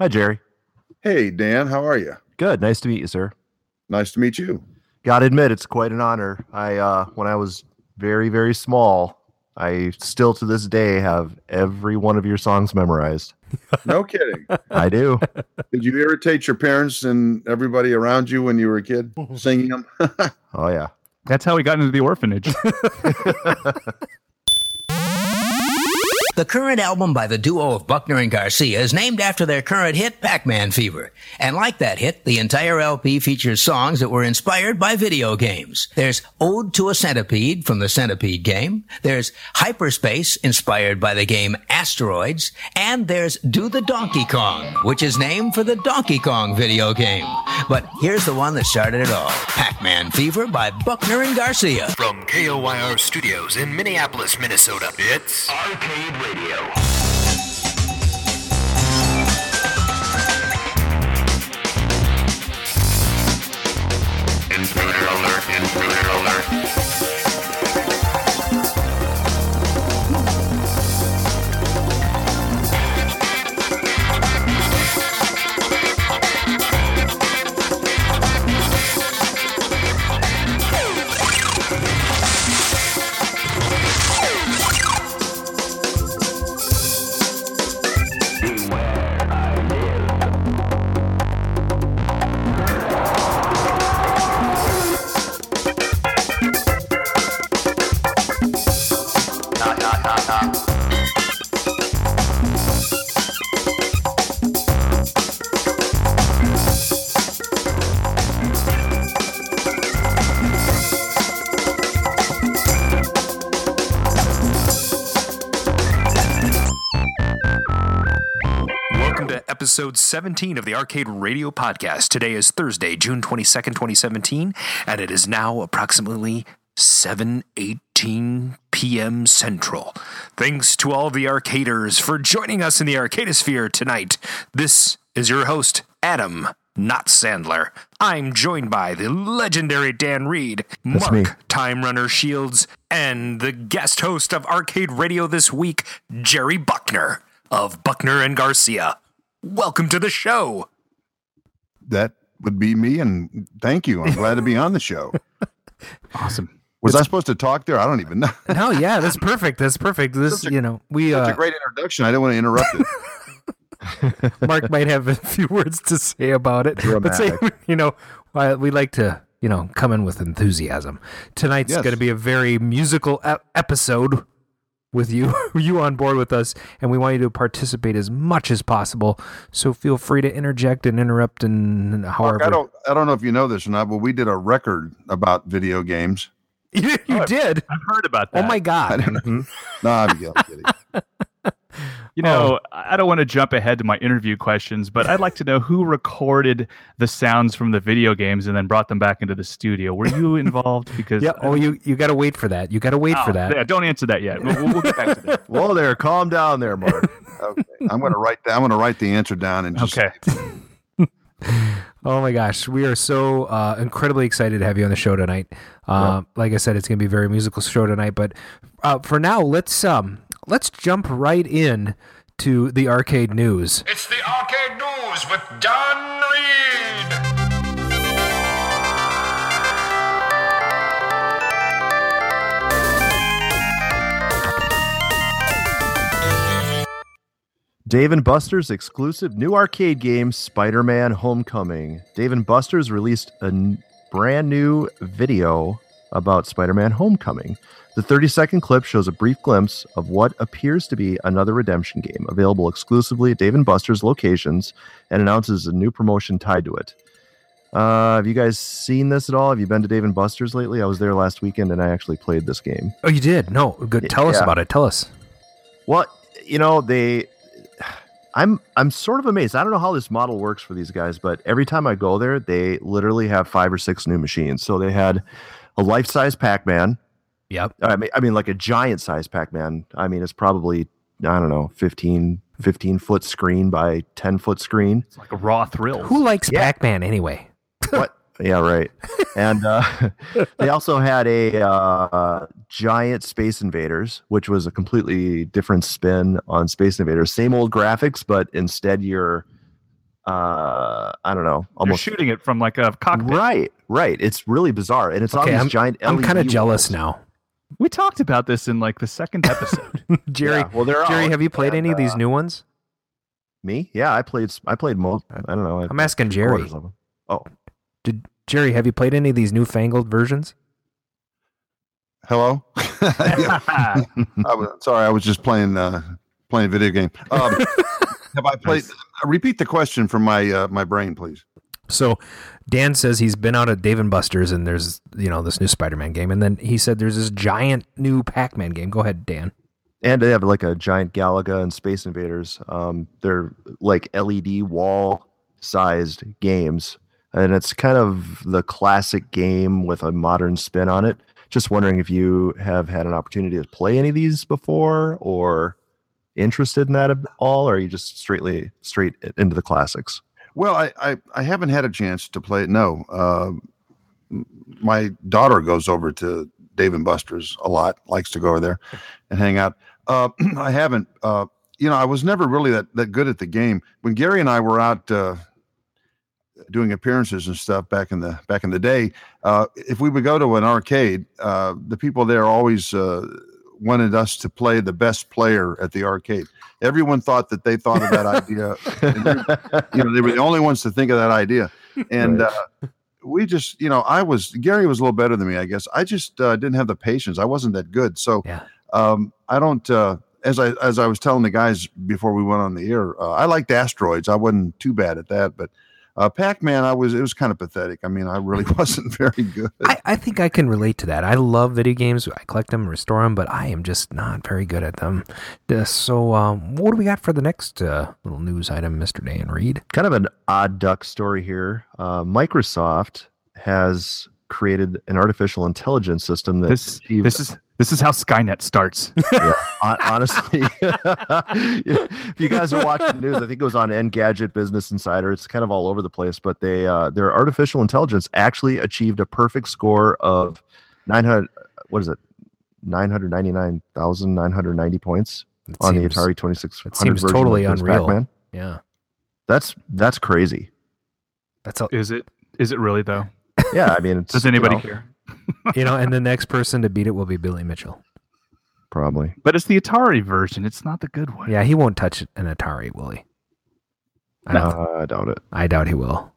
Hi, Jerry. Hey, Dan. How are you? Good. Nice to meet you, sir. Nice to meet you. Gotta admit, it's quite an honor. When I was very, very small, I still to this day have every one of your songs memorized. No kidding. I do. Did you irritate your parents and everybody around you when you were a kid singing them? Oh, yeah. That's how we got into the orphanage. The current album by the duo of Buckner and Garcia is named after their current hit, Pac-Man Fever. And like that hit, the entire LP features songs that were inspired by video games. There's Ode to a Centipede from the Centipede game. There's Hyperspace, inspired by the game Asteroids. And there's Do the Donkey Kong, which is named for the Donkey Kong video game. But here's the one that started it all. Pac-Man Fever by Buckner and Garcia. From KOYR Studios in Minneapolis, Minnesota, it's Arcade with Radio. Episode 17 of the Arcade Radio Podcast. Today is Thursday, June 22nd, 2017, and it is now approximately 7:18 p.m. Central. Thanks to all the arcaders for joining us in the Arcadosphere tonight. This is your host, Adam, not Sandler. I'm joined by the legendary Dan Reed, That's Mark, me. Time Runner Shields, and the guest host of Arcade Radio this week, Jerry Buckner of Buckner and Garcia. Welcome to the show. That would be me, and thank you. I'm glad to be on the show. Awesome. Was I supposed to talk there? I don't even know. No, yeah, that's perfect. That's perfect. Such a great introduction. I don't want to interrupt it. Mark might have a few words to say about it. Dramatic. But say, we like to, come in with enthusiasm. Tonight's going to be a very musical episode. With you on board with us, and we want you to participate as much as possible. So feel free to interject and interrupt, and however. Mark, I don't know if you know this or not, but we did a record about video games. You did? I've heard about that. Oh my God! I don't know. No, I'm kidding. I don't want to jump ahead to my interview questions, but I'd like to know who recorded the sounds from the video games and then brought them back into the studio. Were you involved? Because you got to wait for that. You got to wait for that. Yeah, don't answer that yet. We'll get back to that. Whoa there, calm down there, Mark. Okay, I'm going to write the answer down and just. Okay. Oh my gosh, we are so incredibly excited to have you on the show tonight. Like I said, it's going to be a very musical show tonight, but for now, let's jump right in to the Arcade News. It's the Arcade News with Don Reed. Dave and Buster's exclusive new arcade game, Spider-Man Homecoming. Dave and Buster's released a brand new video about Spider-Man Homecoming. The 30-second clip shows a brief glimpse of what appears to be another redemption game available exclusively at Dave and Buster's locations and announces a new promotion tied to it. Have you guys seen this at all? Have you been to Dave and Buster's lately? I was there last weekend and I actually played this game. Oh, you did? No. Good. Tell us about it. Tell us. Well, I'm sort of amazed. I don't know how this model works for these guys, but every time I go there, they literally have 5 or 6 new machines. So they had a life-size Pac-Man. Yep. I mean, like a giant-sized Pac-Man. I mean, it's probably, I don't know, 15-foot screen by 10-foot screen. It's like a raw thrill. Who likes Pac-Man anyway? What? Yeah, right. And they also had a giant Space Invaders, which was a completely different spin on Space Invaders. Same old graphics, but instead you're I don't know. Almost you're shooting it from like a cockpit. Right. It's really bizarre, and it's okay, on these giant. LED I'm kind of jealous now. We talked about this in like the second episode. Jerry, yeah, well, Jerry, have you played any of these new ones? Me? Yeah, I played most. I don't know. I'm asking Jerry. Oh, Jerry, have you played any of these newfangled versions? Hello. Sorry, I was just playing a video game. Have I played? Nice. Repeat the question from my my brain, please. So, Dan says he's been out at Dave and Buster's, and there's this new Spider-Man game, and then he said there's this giant new Pac-Man game. Go ahead, Dan. And they have like a giant Galaga and Space Invaders. They're like LED wall-sized games, and it's kind of the classic game with a modern spin on it. Just wondering if you have had an opportunity to play any of these before, or interested in that at all, or are you just straight into the classics? Well, I haven't had a chance to play it. No, my daughter goes over to Dave and Buster's a lot, likes to go over there and hang out. I haven't. I was never really that good at the game. When Gary and I were out doing appearances and stuff back in the day, if we would go to an arcade, the people there always wanted us to play the best player at the arcade. Everyone thought that they thought of that idea. They were the only ones to think of that idea. And we just, Gary was a little better than me, I guess. I just didn't have the patience. I wasn't that good. So yeah. I don't, as I was telling the guys before we went on the air, I liked Asteroids. I wasn't too bad at that, but Pac-Man, it was kind of pathetic. I mean, I really wasn't very good. I think I can relate to that. I love video games. I collect them, restore them, but I am just not very good at them. So what do we got for the next little news item, Mr. Dan Reed? Kind of an odd duck story here. Microsoft has created an artificial intelligence system that... This is how Skynet starts. Yeah, honestly, if you guys are watching the news, I think it was on Engadget, Business Insider. It's kind of all over the place, but their artificial intelligence actually achieved a perfect score of 999,990 points on the Atari 2600. It seems totally unreal. Pac-Man. Yeah, that's crazy. Is it really though? Yeah, I mean, does anybody care? And the next person to beat it will be Billy Mitchell. Probably. But it's the Atari version. It's not the good one. Yeah, he won't touch an Atari, will he? I doubt it. I doubt he will.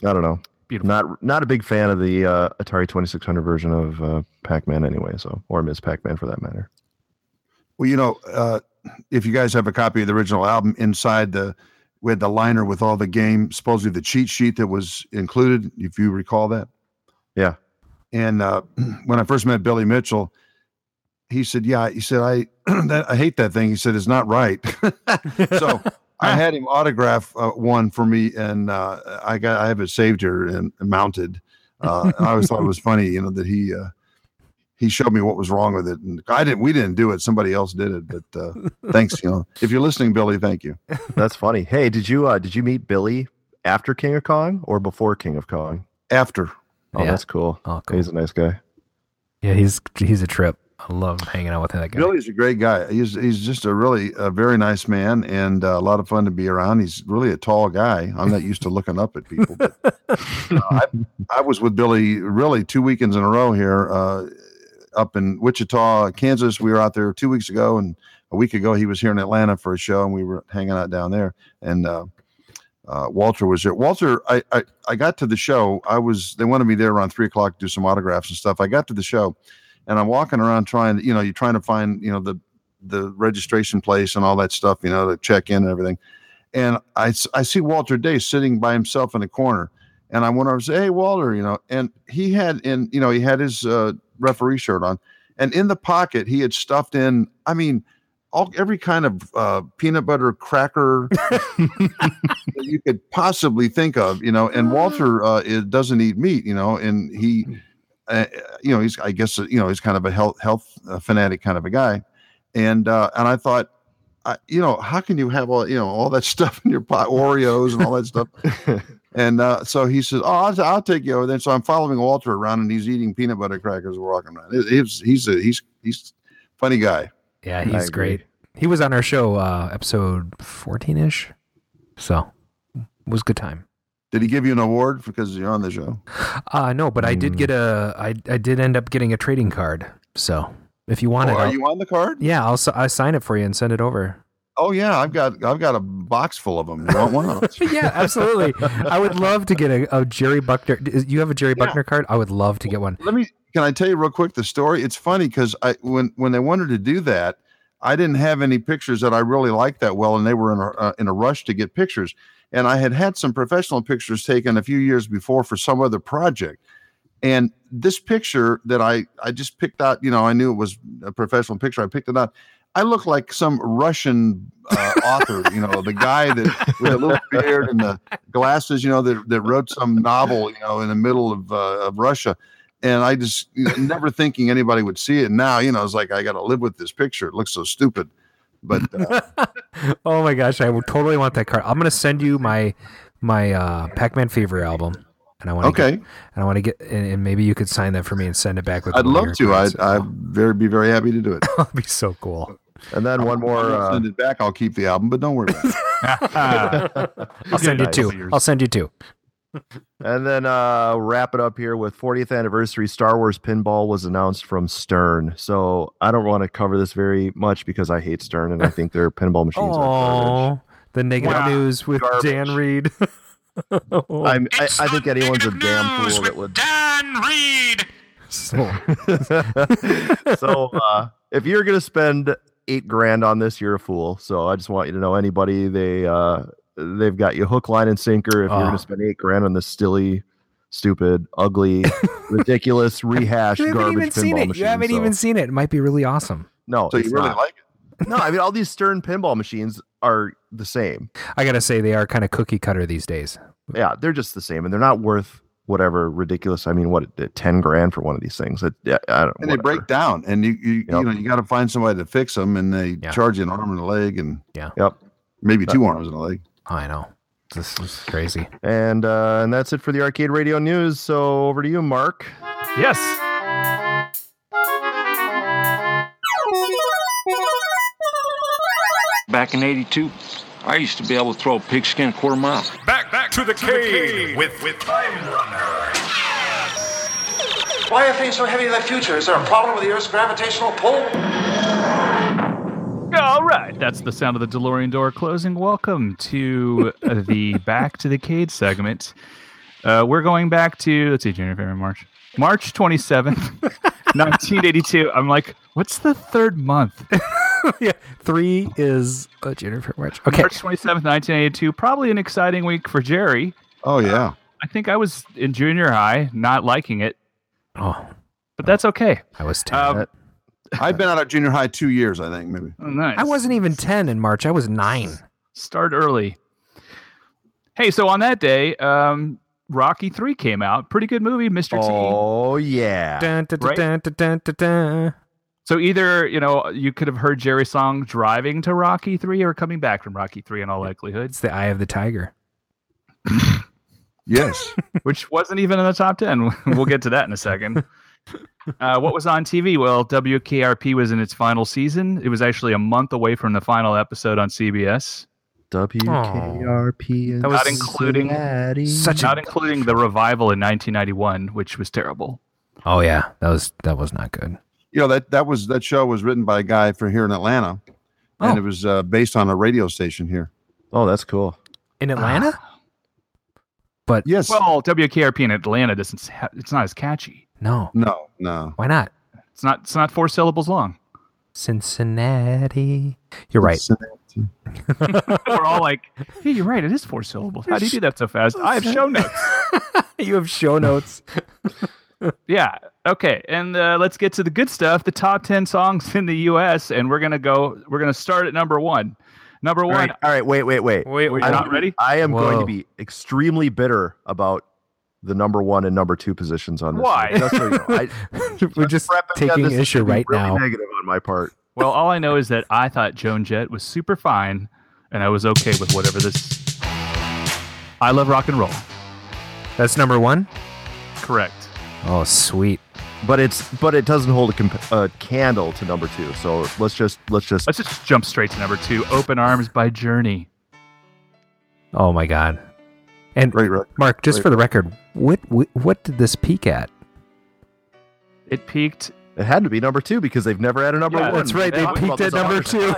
I don't know. Beautiful. Not a big fan of the Atari 2600 version of Pac-Man anyway, or Ms. Pac-Man for that matter. Well, if you guys have a copy of the original album, inside we had the liner with all the game, supposedly the cheat sheet that was included, if you recall that. Yeah. And when I first met Billy Mitchell, he said, I hate that thing. He said, it's not right. So I had him autograph one for me, and I have it saved here and mounted. And I always thought it was funny, that he showed me what was wrong with it. And we didn't do it. Somebody else did it, but thanks. If you're listening, Billy, thank you. That's funny. Hey, did you meet Billy after King of Kong or before King of Kong? After. Oh, yeah. That's cool. Oh, cool. He's a nice guy. Yeah, he's a trip. I love hanging out with that guy. Billy's a great guy. He's just a very nice man, and a lot of fun to be around. He's really a tall guy. I'm not used to looking up at people. But, I was with Billy really 2 weekends in a row here up in Wichita, Kansas. We were out there 2 weeks ago, and a week ago he was here in Atlanta for a show, and we were hanging out down there. And Walter was there. Walter, I got to the show. They wanted me there around 3 o'clock to do some autographs and stuff. I got to the show, and I'm walking around trying. You're trying to find the registration place and all that stuff. To check in and everything. And I see Walter Day sitting by himself in a corner, and I went over and said, "Hey, Walter," And he had he had his referee shirt on, and in the pocket he had stuffed in. I mean, every kind of peanut butter cracker that you could possibly think of, and Walter doesn't eat meat, and he, he's, I guess, he's kind of a health fanatic kind of a guy. And I thought, how can you have all, all that stuff in your pot, Oreos and all that stuff. And so he says, I'll take you over there. So I'm following Walter around, and he's eating peanut butter crackers walking around. He's a funny guy. Yeah, he's great. He was on our show, episode 14-ish. So it was a good time. Did he give you an award because you're on the show? No, but I did get I did end up getting a trading card. So if you want it, are you on the card? Yeah, I'll sign it for you and send it over. Oh yeah, I've got a box full of them. You don't want them? Yeah, absolutely. I would love to get a Jerry Buckner. You have a Jerry Buckner card? I would love to get one. Can I tell you real quick the story? It's funny because when they wanted to do that, I didn't have any pictures that I really liked that well, and they were in a rush to get pictures. And I had some professional pictures taken a few years before for some other project. And this picture that I just picked out, I knew it was a professional picture. I picked it out. I look like some Russian author, the guy that with a little beard and the glasses, that wrote some novel, in the middle of Russia. And I just never thinking anybody would see it. Now, it's like, I got to live with this picture. It looks so stupid. But oh my gosh, I would totally want that card. I'm gonna send you my Pac-Man Fever album, and I want to get, and maybe you could sign that for me and send it back with. I'd love to. I'd be very happy to do it. That'd be so cool. And then one more. Send it back. I'll keep the album, but don't worry about it. I'll send you two. And then wrap it up here with 40th anniversary Star Wars pinball was announced from Stern. So I don't want to cover this very much because I hate Stern and I think their pinball machines are garbage. The negative news with garbage. Dan Reed. I think anyone's a damn fool that would. Dan Reed. So if you're gonna spend $8,000 on this, you're a fool. So I just want you to know anybody they've got you hook, line, and sinker. If you're going to spend $8,000 on this silly, stupid, ugly, ridiculous, rehashed garbage pinball machine. You haven't even seen it. It might be really awesome. No, so you really like it? No, I mean, all these Stern pinball machines are the same. I got to say, they are kind of cookie cutter these days. Yeah, they're just the same, and they're not worth whatever ridiculous. I mean, what, $10,000 for one of these things? I don't. And whatever. They break down, and you got to find somebody to fix them, and they charge you an arm and a leg, and maybe two arms and a leg. I know. This is crazy. And that's it for the Arcade Radio News. So over to you, Mark. Yes. Back in 82, I used to be able to throw a pigskin a quarter mile. Back to the cave with Time Runner. Why are things so heavy in the future? Is there a problem with the Earth's gravitational pull? All right, that's the sound of the DeLorean door closing. Welcome to the Back to the Cade segment. We're going back to, let's see, January, February, March 27th, 1982. I'm like, what's the third month? Yeah, three is January, February, March. Okay. March 27th, 1982. Probably an exciting week for Jerry. Oh, yeah. I think I was in junior high, not liking it. Oh. But that's okay. I was terrible. I've been out of junior high 2 years, I think, maybe. Oh, nice. I wasn't even 10 in March. I was 9. Start early. Hey, so on that day, Rocky 3 came out. Pretty good movie, Mr. T. Oh, yeah. Dun, dun, right? Dun, dun, dun, dun, dun. So either, you could have heard Jerry's song driving to Rocky 3 or coming back from Rocky 3 in all likelihood. It's The Eye of the Tiger. Yes. Which wasn't even in the top 10. We'll get to that in a second. What was on TV? Well, WKRP was in its final season. It was actually a month away from the final episode on CBS. WKRP and not including the revival in 1991, which was terrible. Oh yeah, that was not good. That show was written by a guy for here in Atlanta, and it was based on a radio station here. Oh, that's cool. In Atlanta? But yes, well, WKRP in Atlanta doesn't. It's not as catchy. No. Why not? It's not 4 syllables long. Cincinnati. You're right. Cincinnati. We're all like, hey, you're right. It is 4 syllables. How do you do that so fast? I have show notes. You have show notes. Yeah. Okay. And let's get to the good stuff. The top 10 songs in the U.S. And we're going to start at number 1. Number 1. All right. Wait. You're not ready? I am going to be extremely bitter about the number 1 and number 2 positions on this. Why? We're just taking issue right really now. Negative on my part. Well, all I know is that I thought Joan Jett was super fine, and I was okay with whatever this. I Love Rock and Roll. That's number 1. Correct. Oh, sweet. But it doesn't hold a candle to number 2. So let's just jump straight to number 2. Open Arms by Journey. Oh my God. And Mark, just for the record, what did this peak at? It peaked. It had to be number 2 because they've never had a number 1. That's right. They peaked at number 2.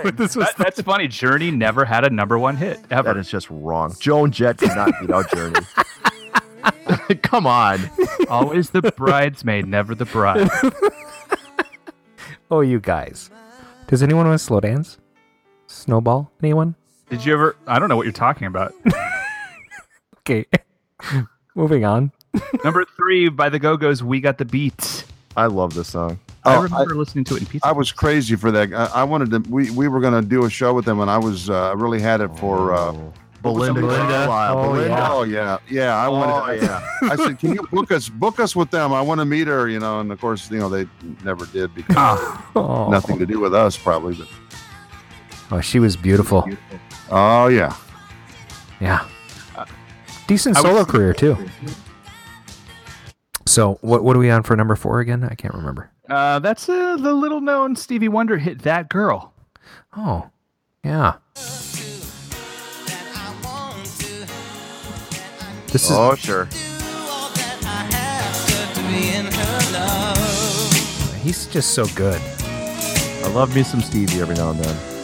That's funny. Journey never had a number 1 hit ever. That is just wrong. Joan Jett did not beat out Journey. Come on. Always the bridesmaid, never the bride. Oh, you guys. Does anyone want to slow dance? Snowball? Anyone? Did you ever? I don't know what you're talking about. Okay. Moving on. Number 3 by the Go-Go's, We Got the Beat. I love this song. I remember listening to it in pizza. I was crazy for that. I wanted to. We were going to do a show with them, and I was really had it for Belinda. Oh yeah, yeah. I wanted. I said, can you book us with them? I want to meet her. You know, and of course, you know, they never did because nothing to do with us probably. But oh, she was beautiful. Oh yeah, yeah. Decent solo career too. So what are we on for number 4 again? I can't remember. That's the little known Stevie Wonder hit, That Girl. Oh, yeah. This is sure. He's just so good. I love me some Stevie every now and then.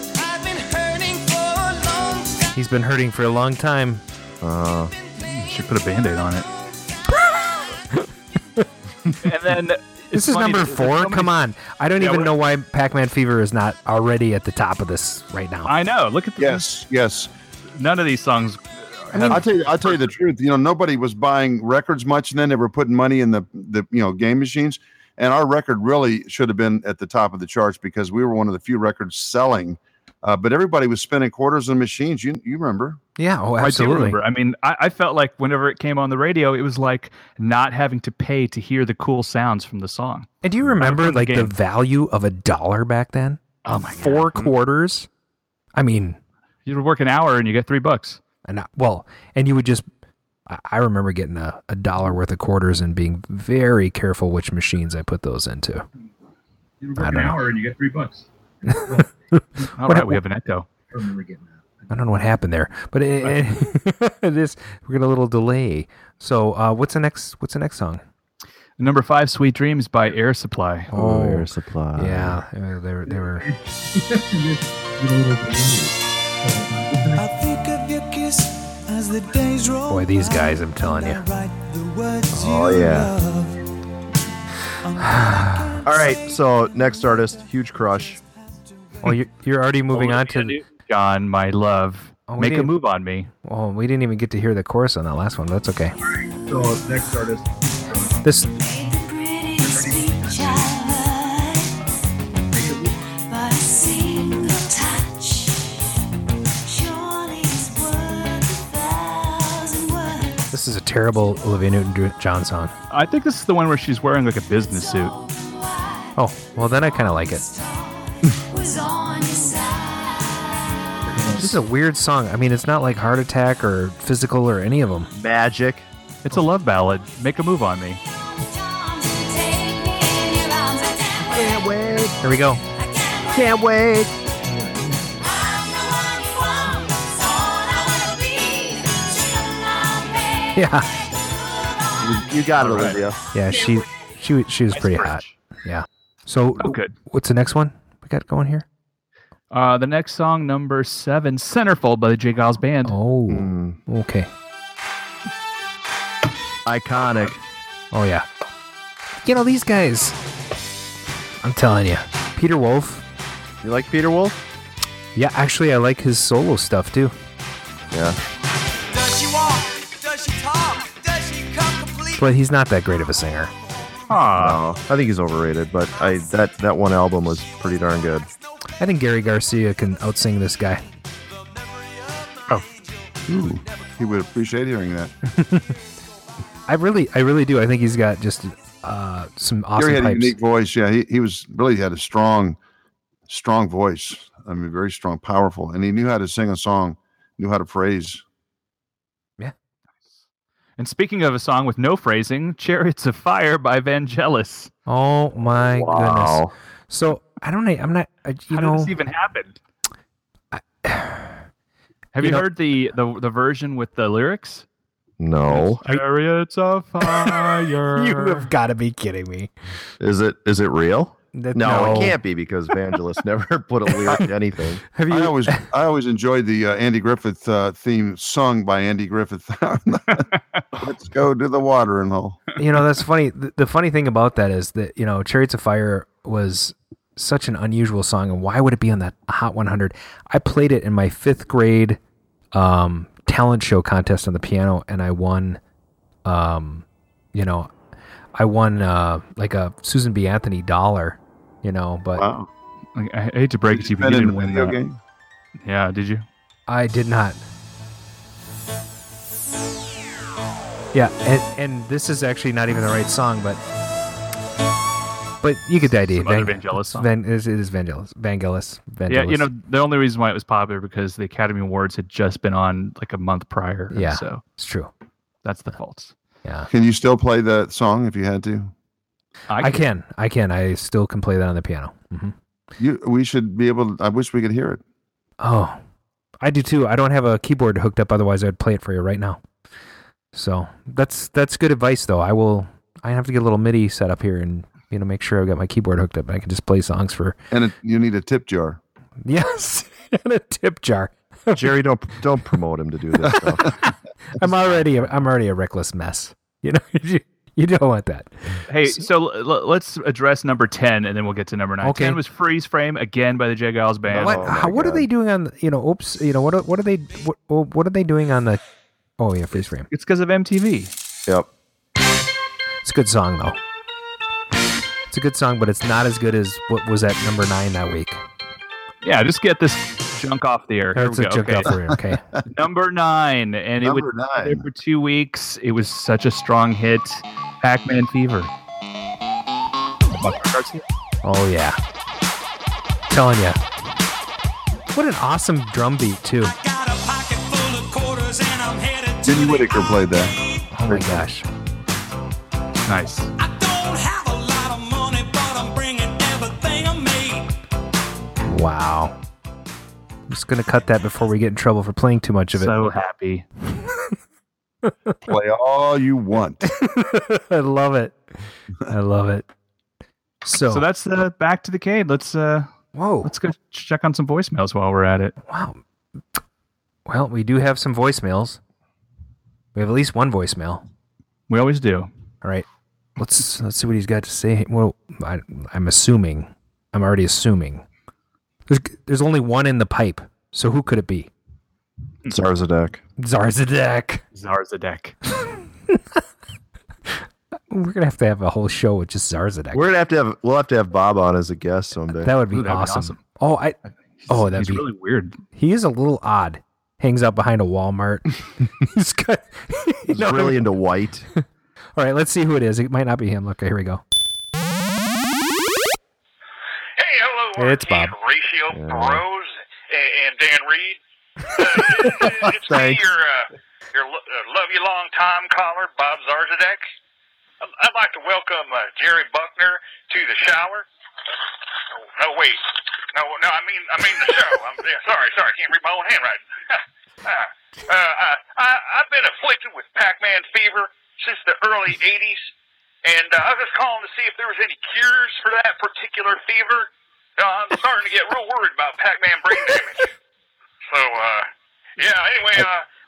He's been hurting for a long time. Should put a Band-Aid on it. And then this is number 4. Come on, I don't even know why Pac-Man Fever is not already at the top of this right now. I know. Look at this. Yes. None of these songs. I'll tell you the truth. You know, nobody was buying records much then. They were putting money in the game machines, and our record really should have been at the top of the charts because we were one of the few records selling. But everybody was spending quarters on machines. You remember? Yeah, oh, absolutely. I do remember. I mean, I felt like whenever it came on the radio, it was like not having to pay to hear the cool sounds from the song. And do you remember like the value of $1 back then? Oh my God. 4 quarters? I mean, you would work an hour and you get $3. And you would just. I remember getting a $1 worth of quarters and being very careful which machines I put those into. You would work an hour and you get $3. All right, we have an echo. I remember getting that. I don't know what happened there, but we got a little delay. So, what's the next song? Number 5, "Sweet Dreams" by Air Supply. Oh, Air Supply. Yeah, they were. Boy, these guys, I'm telling you. Oh yeah. All right, so next artist, huge crush. Oh, you're already moving on to John, my love. Oh, Make a Move on Me. Oh, we didn't even get to hear the chorus on that last one, but that's okay. So, next artist. This. This is a terrible Olivia Newton-John song. I think this is the one where she's wearing like a business suit. Oh, well, then I kind of like it. This is a weird song. I mean, it's not like Heart Attack or Physical or any of them. Magic. It's a love ballad. Make a move on me. Can't wait. Here we go. Can't wait. Yeah. You got it, Olivia. Yeah, she was pretty hot. Yeah. So, good. What's the next one we got going here? The next song, number 7, Centerfold by the J. Geils Band. Oh, okay. Iconic. Oh, yeah. You know, these guys, I'm telling you. Peter Wolf. You like Peter Wolf? Yeah, actually, I like his solo stuff, too. Yeah. Does she walk? Does she talk? Does she come complete? But he's not that great of a singer. Oh, I think he's overrated, but that one album was pretty darn good. I think Gary Garcia can outsing this guy. Oh, ooh, he would appreciate hearing that. I really do. I think he's got just some awesome. Gary had a unique voice. Yeah, he was really had a strong voice. I mean, very strong, powerful, and he knew how to sing a song, knew how to phrase. And speaking of a song with no phrasing, Chariots of Fire by Vangelis. Oh my goodness. So I don't know. I'm not. How did this even happen? Have you, heard the version with the lyrics? No. Chariots of fire. You have got to be kidding me. Is it real? No, it can't be because Vangelis never put a lyric to anything. I always enjoyed the Andy Griffith theme sung by Andy Griffith. Let's go to the watering hole. You know, that's funny. The funny thing about that is that, you know, Chariots of Fire was such an unusual song. And why would it be on that Hot 100? I played it in my 5th grade talent show contest on the piano. And I won, like a Susan B. Anthony dollar. You know, but wow. I hate to break it to you, but you didn't win that game. Yeah, did you? I did not. Yeah, and this is actually not even the right song, but you get the idea. Vangelis song. It is Vangelis. Yeah, you know, the only reason why it was popular because the Academy Awards had just been on like a month prior. Yeah, so it's true. That's the fault. Yeah. Can you still play that song if you had to? I can. I still can play that on the piano. Mm-hmm. We should be able to, I wish we could hear it. Oh, I do too. I don't have a keyboard hooked up. Otherwise I'd play it for you right now. So that's good advice though. I have to get a little MIDI set up here and, you know, make sure I've got my keyboard hooked up and I can just play songs for. And you need a tip jar. Yes. And a tip jar. Jerry, don't promote him to do this stuff. I'm already a reckless mess. You know, you don't want that. Hey, so let's address number 10, and then we'll get to number 9. Okay. 10 was Freeze Frame again by the Jay Giles Band. What are they doing on? You know, oops. You know what are they? What are they doing on the? Oh yeah, Freeze Frame. It's because of MTV. Yep. It's a good song though. It's a good song, but it's not as good as what was at number 9 that week. Yeah, just get this junk off the air. It's a junk off the air. Okay. Number 9, and it was there for 2 weeks. It was such a strong hit. Pac-Man Fever. Oh yeah, telling ya. What an awesome drum beat too. Jenny Whitaker played that. Oh my gosh. Nice. Wow. I'm just going to cut that before we get in trouble for playing too much of it. So happy. Play all you want. I love it. So that's Back to the Cave. Let's go check on some voicemails while we're at it. Wow. Well, we do have some voicemails. We have at least one voicemail. We always do. All right. Let's see what he's got to say. Well, I'm already assuming. There's only one in the pipe, so who could it be? Zarzadek. We're gonna have to have a whole show with just Zarzadek. We'll have to have Bob on as a guest someday. That would be awesome. He's really weird. He is a little odd. Hangs out behind a Walmart. He's really into white. All right, let's see who it is. It might not be him. Okay, here we go. It's Bob. Horatio Burroughs and Dan Reed. It's me, your love you long time caller, Bob Zarzadek. I'd like to welcome Jerry Buckner to the shower. I mean the show. Sorry, I can't read my own handwriting. I've been afflicted with Pac-Man fever since the early 80s, and I was just calling to see if there was any cures for that particular fever. I'm starting to get real worried about Pac-Man brain damage. So,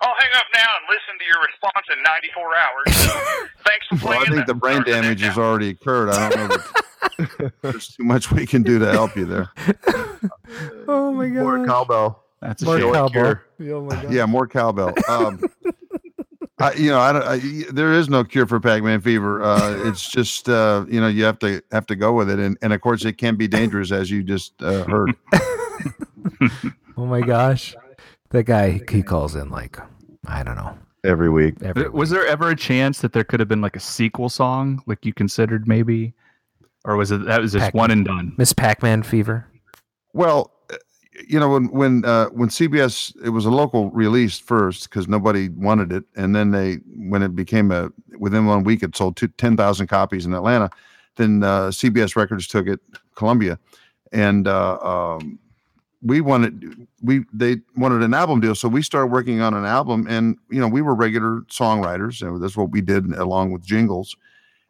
I'll hang up now and listen to your response in 94 hours. So thanks for playing. Well, I think the brain damage has already occurred. I don't know if there's too much we can do to help you there. Oh, my God. More cowbell. That's a short cure. Oh my God. Yeah, more cowbell. There is no cure for Pac-Man fever. It's just, you have to go with it. And of course it can be dangerous as you just heard. Oh my gosh. That guy, he calls in like, I don't know. Every week. Was there ever a chance that there could have been like a sequel song? Like you considered maybe, or was it, that was just one and done? Miss Pac-Man fever. Well, you know, when CBS, it was a local release first because nobody wanted it, and then within 1 week it sold 10,000 copies in Atlanta. Then CBS Records took it, Columbia, and they wanted an album deal, so we started working on an album. And you know, we were regular songwriters, and that's what we did along with jingles.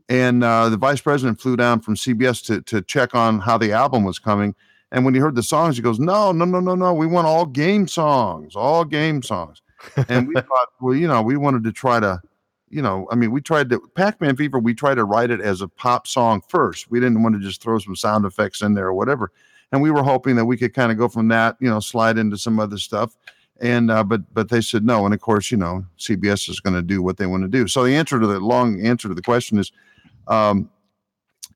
And the vice president flew down from CBS to check on how the album was coming. And when he heard the songs, he goes, no, we want all game songs. And we thought, well, you know, we wanted to try to, you know, I mean, we tried to, Pac-Man Fever, we tried to write it as a pop song first. We didn't want to just throw some sound effects in there or whatever. And we were hoping that we could kind of go from that, you know, slide into some other stuff. And, but they said no. And of course, you know, CBS is going to do what they want to do. So the answer to the long answer to the question is,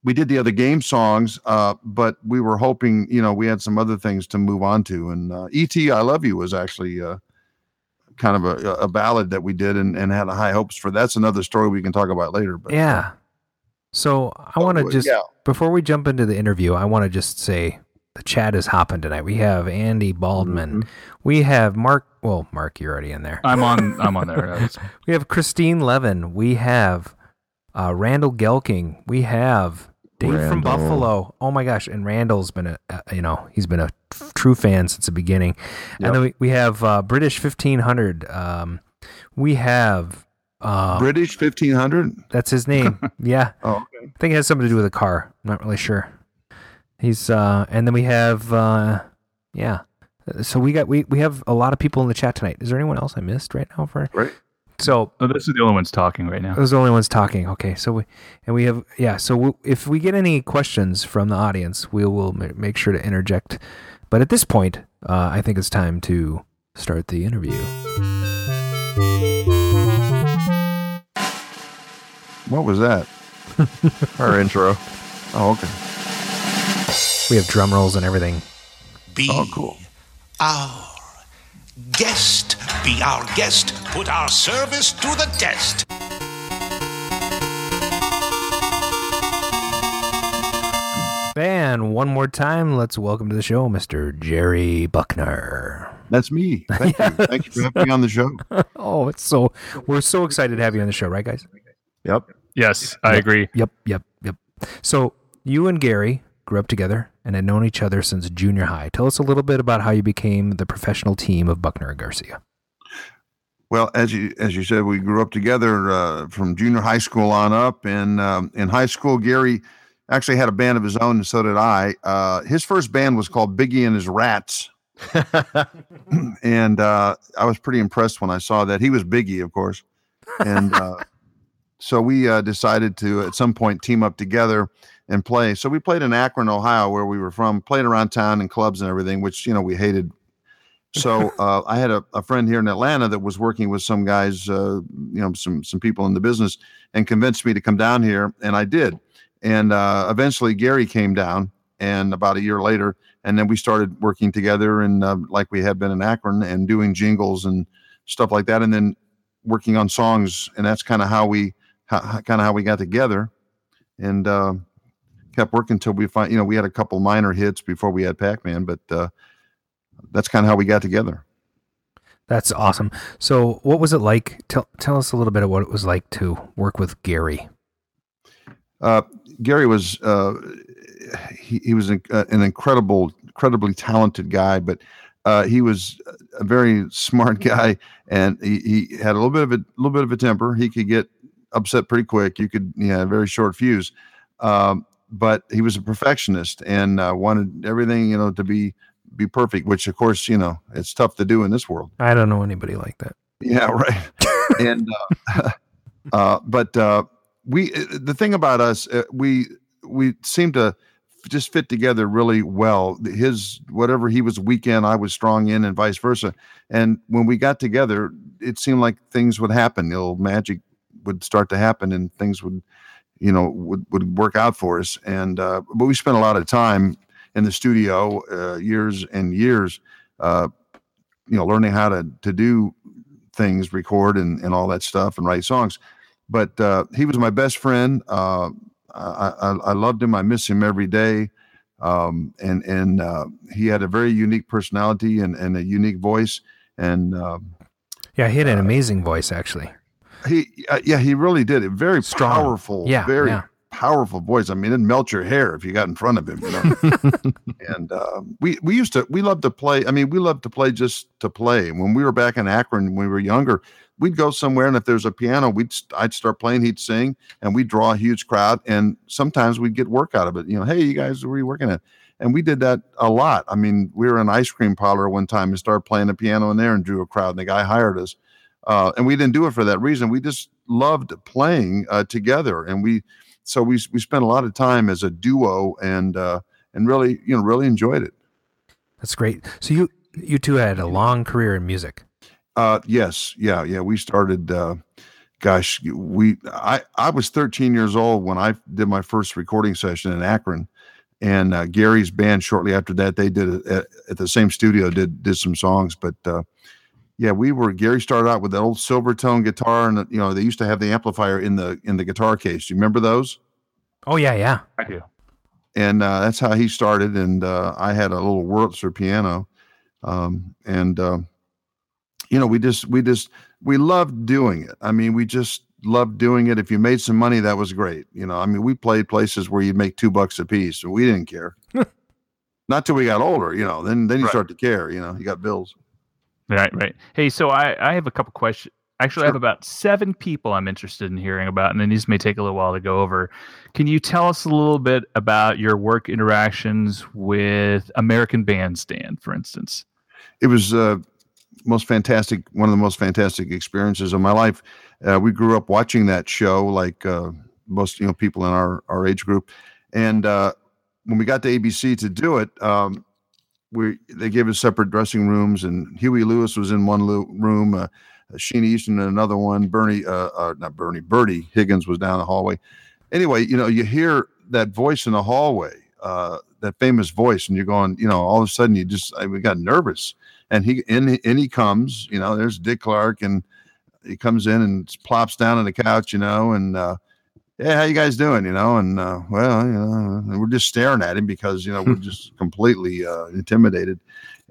we did the other game songs, but we were hoping, you know, we had some other things to move on to. And E.T., I Love You was actually kind of a ballad that we did and had high hopes for. That's another story we can talk about later. But yeah. So I want to before we jump into the interview, I want to just say the chat is hopping tonight. We have Andy Baldwin. Mm-hmm. We have Mark. Well, Mark, you're already in there. I'm on there. We have Christine Levin. We have Randall Gelking. We have Dave from Buffalo. Oh my gosh. And Randall's been he's been a true fan since the beginning. Yep. And then we have British 1500. We have British 1500. That's his name. Yeah. Oh, okay. I think it has something to do with a car. I'm not really sure. He's and then we have yeah. So we have a lot of people in the chat tonight. Is there anyone else I missed right now for right? So this is the only one's talking right now. Those are the only ones talking. Okay. So we have, yeah. So if we get any questions from the audience, we will make sure to interject. But at this point, I think it's time to start the interview. What was that? Our intro. Oh, okay. We have drum rolls and everything. Oh, cool. Be our guest. Put our service to the test. And one more time, let's welcome to the show, Mr. Jerry Buckner. That's me. Thank you. Thank you for having me on the show. Oh, we're so excited to have you on the show, right, guys? Yep. Yes, I agree. Yep. So you and Gary grew up together and had known each other since junior high. Tell us a little bit about how you became the professional team of Buckner and Garcia. Well, as you said, we grew up together from junior high school on up. And in high school, Gary actually had a band of his own, and so did I. His first band was called Biggie and His Rats. And I was pretty impressed when I saw that. He was Biggie, of course. And so we decided to, at some point, team up together and play. So we played in Akron, Ohio, where we were from, played around town in clubs and everything, which, you know, we hated. So I had a friend here in Atlanta that was working with some guys, you know, some people in the business, and convinced me to come down here, and I did. And eventually Gary came down, and about a year later, and then we started working together, and like we had been in Akron, and doing jingles and stuff like that, and then working on songs, and that's kind of how we got together, and kept working until we find, you know, we had a couple minor hits before we had Pac-Man, but. That's kind of how we got together. That's awesome. So what was it like? Tell us a little bit of what it was like to work with Gary. Gary was, he was an incredibly talented guy, but he was a very smart guy, and he had a little bit of a temper. He could get upset pretty quick. He had a very short fuse, but he was a perfectionist and wanted everything, you know, to be perfect, which of course, you know, it's tough to do in this world. I don't know anybody like that. Yeah, right. And but the thing about us, we seemed to just fit together really well. Whatever he was weak in, I was strong in, and vice versa. And when we got together, it seemed like things would happen. The old magic would start to happen, and things would, you know, would work out for us. And but we spent a lot of time in the studio, years and years, you know, learning how to do things, record and all that stuff, and write songs. But he was my best friend. I loved him. I miss him every day. And he had a very unique personality and a unique voice. And yeah, he had an amazing voice, actually. He really did. Very strong, powerful. Yeah, very powerful voice. I mean, it'd melt your hair if you got in front of him, you know. And we loved to play. I mean, we loved to play just to play. When we were back in Akron, when we were younger, we'd go somewhere, and if there's a piano, I'd start playing, he'd sing, and we'd draw a huge crowd. And sometimes we'd get work out of it. You know, hey, you guys, where are you working at? And we did that a lot. I mean, we were in an ice cream parlor one time and started playing the piano in there and drew a crowd, and the guy hired us. And we didn't do it for that reason. We just loved playing together, and we spent a lot of time as a duo, and really enjoyed it. That's great. So you two had a long career in music. Yes. Yeah. We started, I was 13 years old when I did my first recording session in Akron, and Gary's band shortly after that, they did at the same studio, did some songs, but, yeah, Gary started out with that old Silvertone guitar, and, you know, they used to have the amplifier in the guitar case. Do you remember those? Oh, yeah. I do. And that's how he started, and I had a little Wurlitzer piano. We loved doing it. I mean, we just loved doing it. If you made some money, that was great. You know, I mean, we played places where you'd make $2 a piece, and we didn't care. Not till we got older, you know, then you start to care, you know, you got bills. Right. Hey, so I have a couple questions. Actually, sure. I have about 7 people I'm interested in hearing about, and then these may take a little while to go over. Can you tell us a little bit about your work interactions with American Bandstand, for instance? It was one of the most fantastic experiences of my life. We grew up watching that show, like most people in our age group. And when we got to ABC to do it, they gave us separate dressing rooms, and Huey Lewis was in one room, Sheena Easton in another one, Bertie Higgins was down the hallway. Anyway, you hear that voice in the hallway, that famous voice, and you're going, all of a sudden we got nervous. And he comes, there's Dick Clark, and he comes in and plops down on the couch, and hey, how you guys doing? And we're just staring at him because, we're just completely intimidated.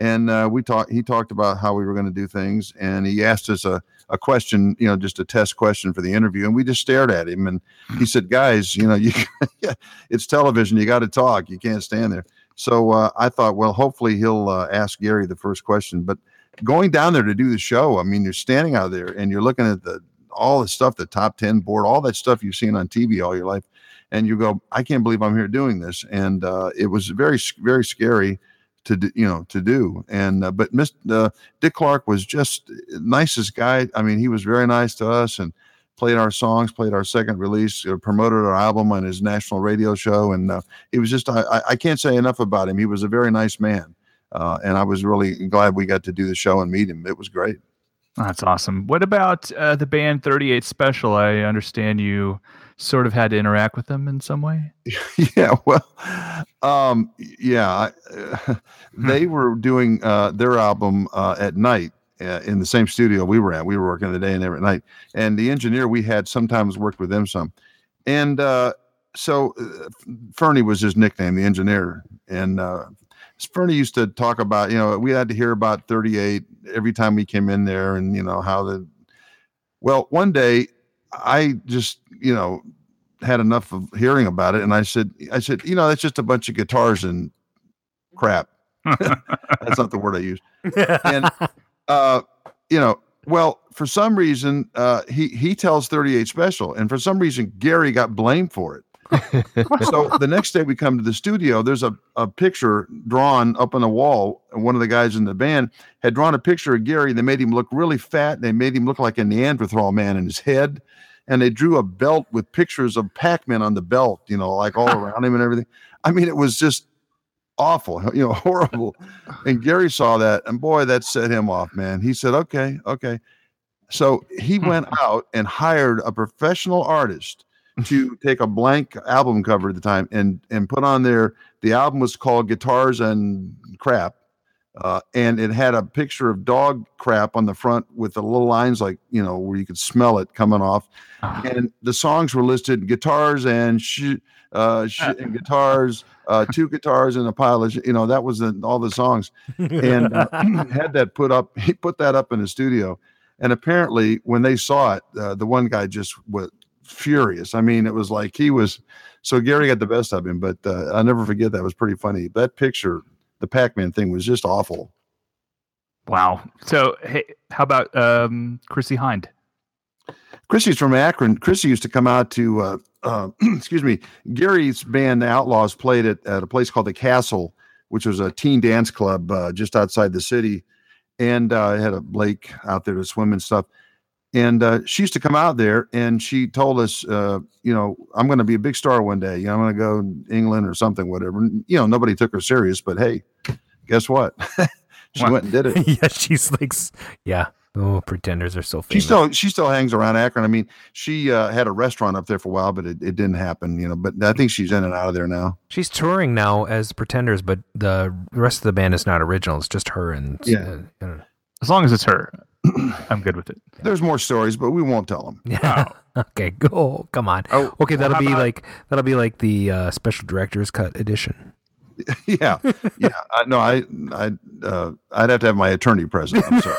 And he talked about how we were going to do things. And he asked us a question, just a test question for the interview. And we just stared at him. And he said, guys, it's television. You got to talk. You can't stand there. So I thought, well, hopefully he'll ask Gary the first question. But going down there to do the show, I mean, you're standing out there and you're looking at all the stuff, the top 10 board, all that stuff you've seen on TV all your life. And you go, I can't believe I'm here doing this. And it was very, very scary to do. And, but Dick Clark was just the nicest guy. I mean, he was very nice to us and played our songs, played our second release, promoted our album on his national radio show. And it was just, I can't say enough about him. He was a very nice man. And I was really glad we got to do the show and meet him. It was great. That's awesome. What about the band 38 Special? I understand you sort of had to interact with them in some way. Yeah, well, they were doing their album at night in the same studio we were at. We were working in the day and they were at night. And the engineer we had sometimes worked with them some. And so Fernie was his nickname, the engineer. And Fernie used to talk about, we had to hear about 38 every time we came in there, and one day I just, had enough of hearing about it. And I said, that's just a bunch of guitars and crap. That's not the word I used. And, for some reason, he tells 38 Special, and for some reason, Gary got blamed for it. So the next day we come to the studio, there's a picture drawn up on the wall. One of the guys in the band had drawn a picture of Gary. They made him look really fat. They made him look like a Neanderthal man in his head. And they drew a belt with pictures of Pac-Man on the belt, like all around him and everything. I mean, it was just awful, horrible. And Gary saw that, and boy, that set him off, man. He said, okay. So he went out and hired a professional artist to take a blank album cover at the time and put on there. The album was called Guitars and Crap. And it had a picture of dog crap on the front with the little lines, like, where you could smell it coming off. And the songs were listed, guitars and and guitars, 2 guitars and a pile of, that was all the songs. And had that put up, he put that up in the studio. And apparently when they saw it, the one guy just was furious. I mean, it was like he was so Gary got the best of him, but I'll never forget that. It was pretty funny. That picture, the Pac-Man thing, was just awful. Wow. So, hey, how about Chrissie Hynde? Chrissie's from Akron. Chrissie used to come out to, excuse me, Gary's band, the Outlaws, played at a place called The Castle, which was a teen dance club just outside the city. And it had a lake out there to swim and stuff. And she used to come out there, and she told us, you know, I'm going to be a big star one day. You know, I'm going to go to England or something, whatever. And, you know, nobody took her serious, but hey, guess what? She went and did it. Yeah, she's like, yeah. Oh, Pretenders are so famous. She still hangs around Akron. I mean, she had a restaurant up there for a while, but it didn't happen, you know. But I think she's in and out of there now. She's touring now as Pretenders, but the rest of the band is not original. It's just her and I don't know. As long as it's her, I'm good with it. There's more stories, but we won't tell them. Yeah. Oh. Okay. Go. Oh, come on. Oh, okay. That'll be like the special director's cut edition. Yeah, yeah. I'd have to have my attorney present. I'm sorry.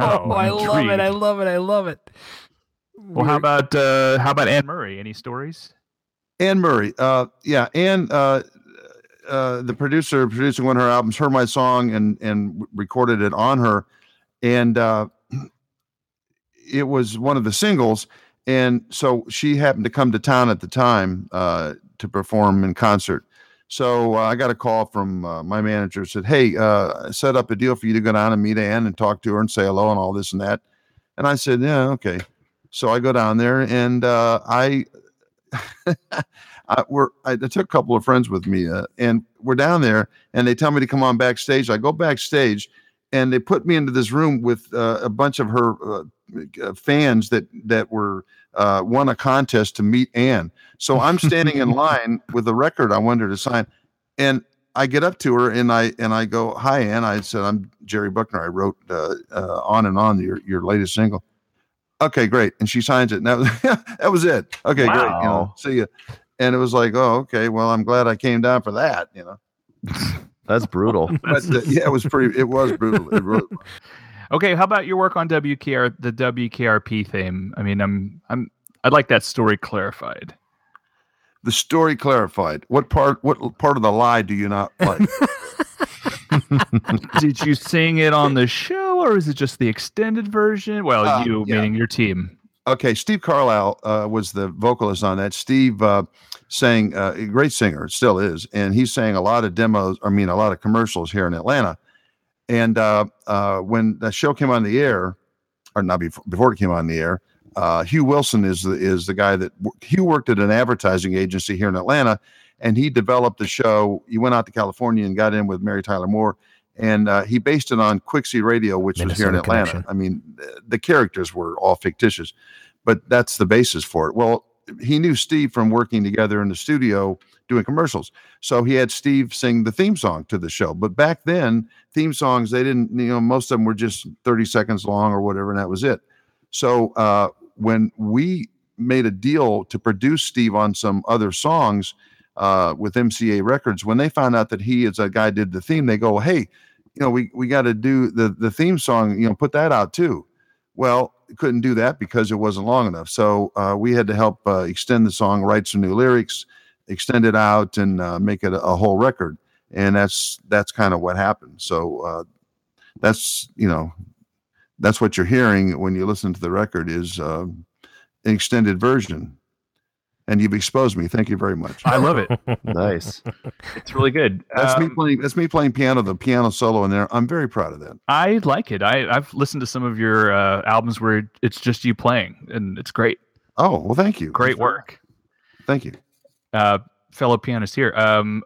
Oh, I love it! I love it! I love it! Well, how about Anne Murray? Any stories? Anne Murray. Yeah, Anne, the producer producing one of her albums, heard my song and recorded it on her, and it was one of the singles. And so she happened to come to town at the time to perform in concert. So I got a call from my manager, said, hey, I set up a deal for you to go down and meet Anne and talk to her and say hello and all this and that. And I said, yeah, okay. So I go down there and I took a couple of friends with me and we're down there and they tell me to come on backstage. I go backstage and they put me into this room with a bunch of her fans that were won a contest to meet Anne. So I'm standing in line with a record I wanted her to sign. And I get up to her and I go, hi, Anne. I said, I'm Jerry Buckner. I wrote On and On, your latest single. Okay, great. And she signs it. And that was it. Okay, wow. Great. You know, see you. And it was like, oh, okay. Well, I'm glad I came down for that. You know, that's brutal. But yeah, it was brutal. It really was. Okay, how about your work on the WKRP theme? I mean, I'd like that story clarified. The story clarified. What part of the lie do you not like? Did you sing it on the show, or is it just the extended version? Well, meaning your team. Okay, Steve Carlisle was the vocalist on that. Steve sang, a great singer, still is, and he sang a lot of demos. I mean, a lot of commercials here in Atlanta. And when the show came on the air, or not before it came on the air, Hugh Wilson is the guy that Hugh worked at an advertising agency here in Atlanta, and he developed the show. He went out to California and got in with Mary Tyler Moore, and he based it on Quixie Radio, which Minnesota was here in Atlanta. Connection. I mean, the characters were all fictitious, but that's the basis for it. Well, he knew Steve from working together in the studio doing commercials. So he had Steve sing the theme song to the show. But back then, theme songs, they didn't, you know, most of them were just 30 seconds long or whatever, and that was it. So when we made a deal to produce Steve on some other songs with MCA Records, when they found out that he as a guy did the theme, they go, hey, you know, we got to do the theme song, you know, put that out too. Well, couldn't do that because it wasn't long enough. So we had to help extend the song, write some new lyrics, extend it out, and make it a whole record. And that's kind of what happened. So that's what you're hearing when you listen to the record is an extended version. And you've exposed me. Thank you very much. I love it. Nice. It's really good. That's me playing piano, the piano solo in there. I'm very proud of that. I like it. I've listened to some of your albums where it's just you playing, and it's great. Oh, well, thank you. Great work. Thank you. Fellow pianist here.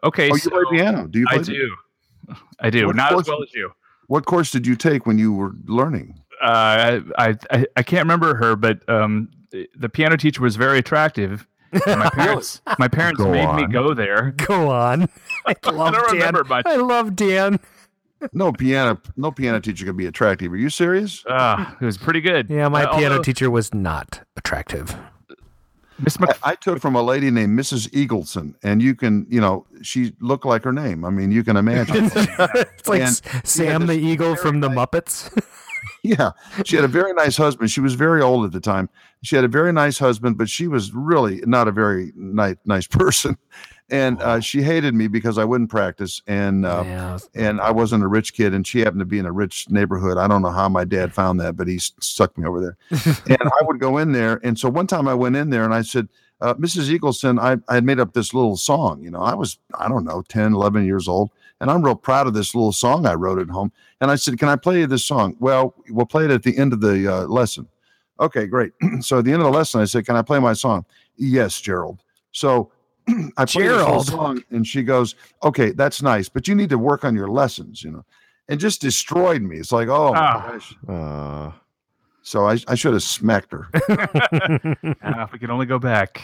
Okay. Oh, you play piano. Do you play I do. What Not as well as you. What course did you take when you were learning? I can't remember her, but the piano teacher was very attractive. And my parents made me go there. Go on. I love Dan. No piano teacher could be attractive. Are you serious? It was pretty good. Yeah, my piano teacher was not attractive. I took from a lady named Mrs. Eagleson, and she looked like her name. I mean, you can imagine. It's like Sam the Eagle from the Muppets. Yeah. She had a very nice husband. She was very old at the time. She had a very nice husband, but she was really not a very nice person. And she hated me because I wouldn't practice. And and I wasn't a rich kid, and she happened to be in a rich neighborhood. I don't know how my dad found that, but he stuck me over there. And I would go in there. And so one time I went in there and I said, Mrs. Eagleson, I had made up this little song. You know, I was, I don't know, 10, 11 years old. And I'm real proud of this little song I wrote at home. And I said, can I play you this song? Well, we'll play it at the end of the lesson. Okay, great. So at the end of the lesson, I said, can I play my song? Yes, Gerald. So I played this whole song, and she goes, okay, that's nice, but you need to work on your lessons, you know, and just destroyed me. It's like, oh, my gosh. So I should have smacked her. If we could only go back.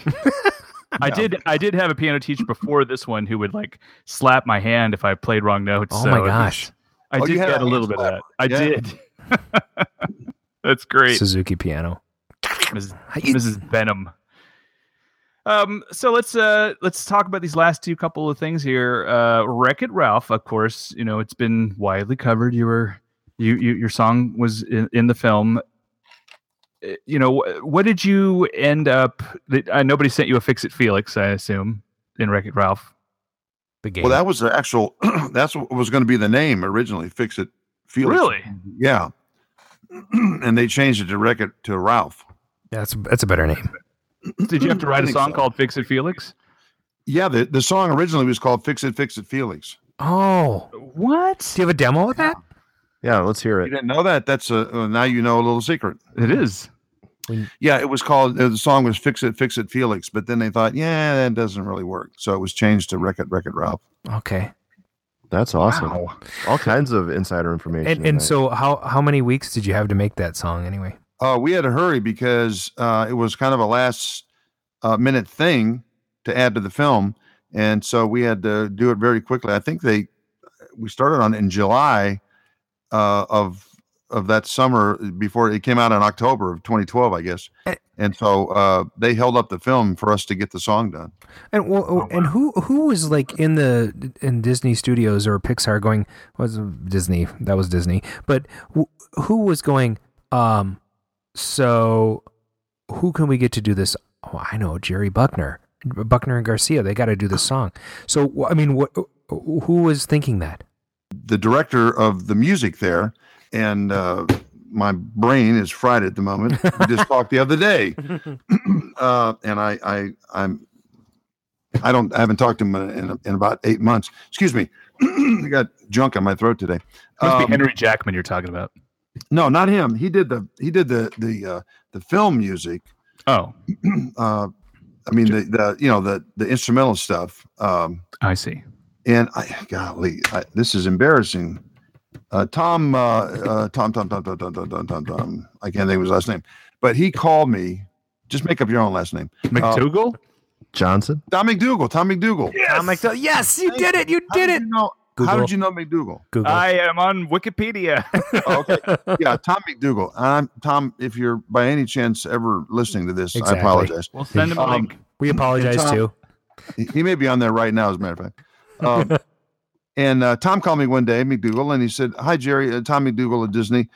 I did have a piano teacher before this one who would like slap my hand if I played wrong notes. Oh, so my gosh. I did get a little bit of that. I did. That's great. Suzuki piano. Mrs. Benham. So let's talk about these last two couple of things here. Wreck-It Ralph, of course, you know, it's been widely covered. Your song was in the film. You know, what did you end up? Nobody sent you a Fix It Felix, I assume, in Wreck-It Ralph. The game. Well, that was the actual. That's what was going to be the name originally. Fix It Felix. Really? Yeah. And they changed it to Wreck-It to Ralph. Yeah, that's a better name. Did you have to write a song called Fix It Felix? Yeah, the song originally was called Fix It Felix. Oh, what? Do you have a demo of that? Yeah, let's hear it. You didn't know that? That's now you know a little secret. It is. Yeah, it was called, the song was Fix It Felix, but then they thought, yeah, that doesn't really work. So it was changed to Wreck-It Ralph. Okay. That's awesome. Wow. All kinds of insider information. And so how many weeks did you have to make that song anyway? We had to hurry because it was kind of a last-minute thing to add to the film, and so we had to do it very quickly. I think we started on in July of that summer before it came out in October of 2012, I guess. And so they held up the film for us to get the song done. And and who was like in Disney Studios or Pixar going? Was Disney? That was Disney. But who was going? So who can we get to do this? Oh, I know, Jerry Buckner and Garcia. They got to do this song. So, I mean, who was thinking that? The director of the music there. And my brain is fried at the moment. We just talked the other day. And I haven't talked to him in about 8 months. Excuse me. I got junk on my throat today. Must be Henry Jackman you're talking about. No, not him. He did the film music. Oh, I mean the instrumental stuff. I see. And this is embarrassing. Tom. I can't think of his last name, but he called me. Just make up your own last name. McDougal Johnson. Tom McDougal. Yes, yes, you did it. Google. How did you know McDougal? Google. I am on Wikipedia. Okay. Yeah, Tom McDougal. Tom, if you're by any chance ever listening to this, exactly. I apologize. We'll send him a link. We apologize, too. He may be on there right now, as a matter of fact. And Tom called me one day, McDougal, and he said, hi, Jerry, Tom McDougal at Disney.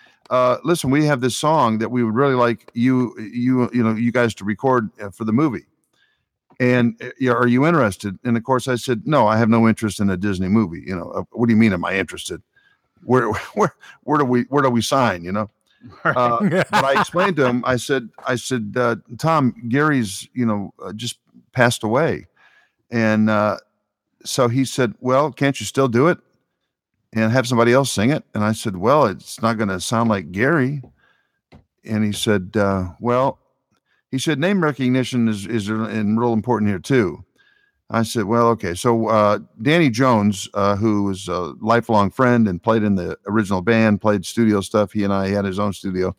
Listen, we have this song that we would really like you guys to record for the movie. And are you interested? And of course I said, no, I have no interest in a Disney movie. You know, what do you mean? Am I interested? Where do we sign? You know, but I explained to him, I said, Tom, Gary's, just passed away. And, so he said, well, can't you still do it and have somebody else sing it? And I said, well, it's not going to sound like Gary. And he said, he said, name recognition is real important here too. I said, well, okay. So Danny Jones, who was a lifelong friend and played in the original band, played studio stuff. He and I had his own studio.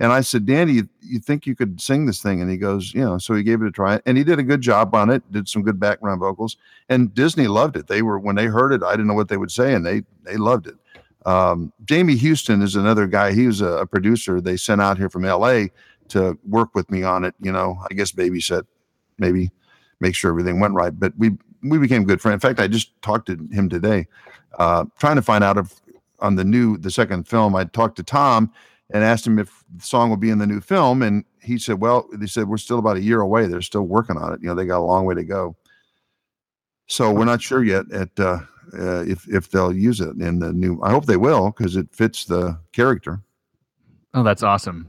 And I said, Danny, you think you could sing this thing? And he goes, so he gave it a try. And he did a good job on it, did some good background vocals. And Disney loved it. When they heard it, I didn't know what they would say, and they loved it. Jamie Houston is another guy. He was a producer they sent out here from L.A., to work with me on it, I guess babysit, maybe make sure everything went right. But we became good friends. In fact, I just talked to him today, trying to find out on the second film. I talked to Tom and asked him if the song would be in the new film. And he said, well, they said, we're still about a year away. They're still working on it. You know, they got a long way to go. So we're not sure yet at if they'll use it in the new. I hope they will, because it fits the character. Oh, that's awesome.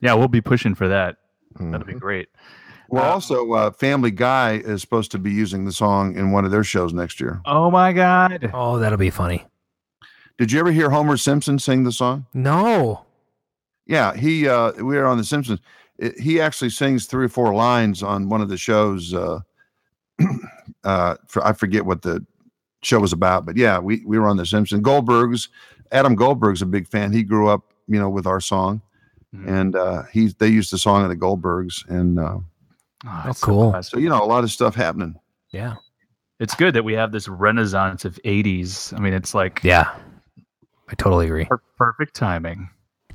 Yeah, we'll be pushing for that. Mm-hmm. That'll be great. Well, also, Family Guy is supposed to be using the song in one of their shows next year. Oh, my God. Oh, that'll be funny. Did you ever hear Homer Simpson sing the song? No. Yeah, he. We are on The Simpsons. He actually sings 3 or 4 lines on one of the shows. I forget what the show was about, but yeah, we were on The Simpsons. Adam Goldberg's a big fan. He grew up, you know, with our song, mm-hmm. and they used the song in the Goldbergs, and that's cool. So you know, a lot of stuff happening. Yeah, it's good that we have this renaissance of '80s. I mean, it's like I totally agree. Perfect timing.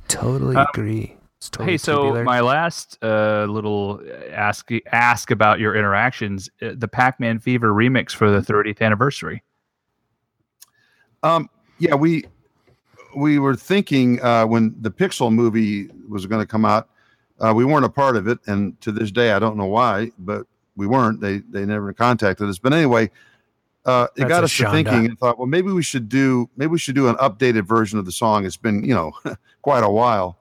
Totally agree. Totally hey, so tubular. My last little ask about your interactions, the Pac-Man Fever remix for the 30th anniversary. Yeah, we were thinking when the Pixel movie was going to come out, we weren't a part of it, and to this day I don't know why, but we weren't. They never contacted us. But anyway, it got us to thinking and thought, well, maybe we should do an updated version of the song. It's been, you know, quite a while.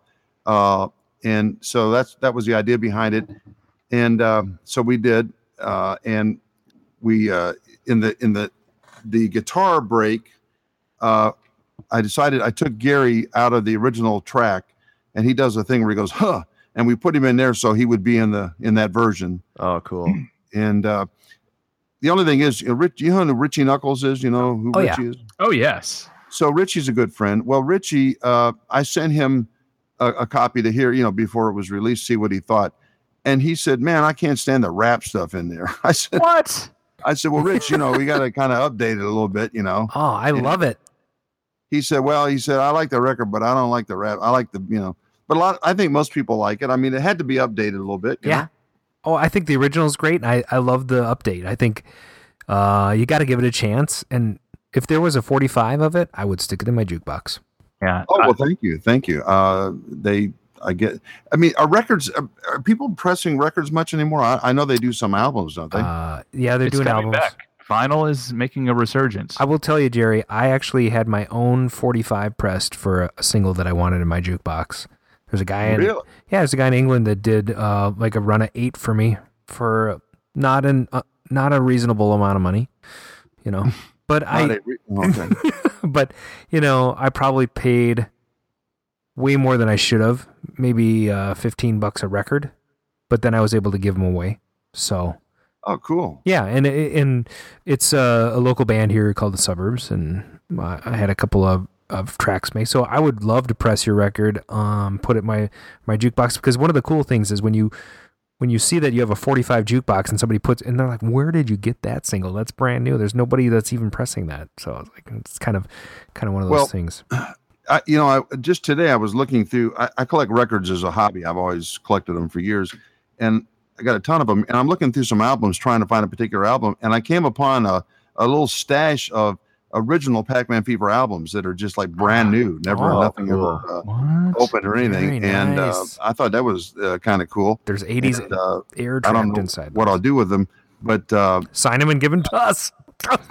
And so that was the idea behind it. And, so we did, and we, in the guitar break, I took Gary out of the original track, and he does a thing where he goes, huh. And we put him in there. So he would be in that version. Oh, cool. And, the only thing is, you know who Richie Knuckles is, you know who Richie is? Oh, yes. So Richie's a good friend. Well, Richie, I sent him a copy to hear, you know, before it was released, see what he thought. And he said, man, I can't stand the rap stuff in there. I said, what? I said, well, Rich, you know, we got to kind of update it a little bit, you know? Oh, I love it. He said, I like the record, but I don't like the rap. I like the, you know, but I think most people like it. I mean, it had to be updated a little bit. You know? Oh, I think the original is great. And I love the update. I think, you got to give it a chance. And if there was a 45 of it, I would stick it in my jukebox. Yeah. Oh, well, thank you. Are records? Are people pressing records much anymore? I know they do some albums, don't they? Yeah, they're doing albums. Back. Vinyl is making a resurgence. I will tell you, Jerry, I actually had my own 45 pressed for a single that I wanted in my jukebox. There's a guy in England that did like a run of 8 for me for not a reasonable amount of money, you know. But you know, I probably paid way more than I should have, maybe $15 a record, but then I was able to give them away. So, oh, cool. Yeah. And it's a local band here called The Suburbs, and I had a couple of tracks made. So I would love to press your record, put it in my jukebox, because one of the cool things is when you see that you have a 45 jukebox and somebody puts, and they're like, where did you get that single? That's brand new. There's nobody that's even pressing that. So I was like, it's kind of one of those things. Just today I was looking through, I collect records as a hobby. I've always collected them for years, and I got a ton of them, and I'm looking through some albums trying to find a particular album. And I came upon a little stash of original Pac-Man Fever albms that are just like brand new, never opened or anything. Nice. And I thought that was kind of cool. There's 80s and, air trapped inside. What I'll do with them, but sign them and give them to us.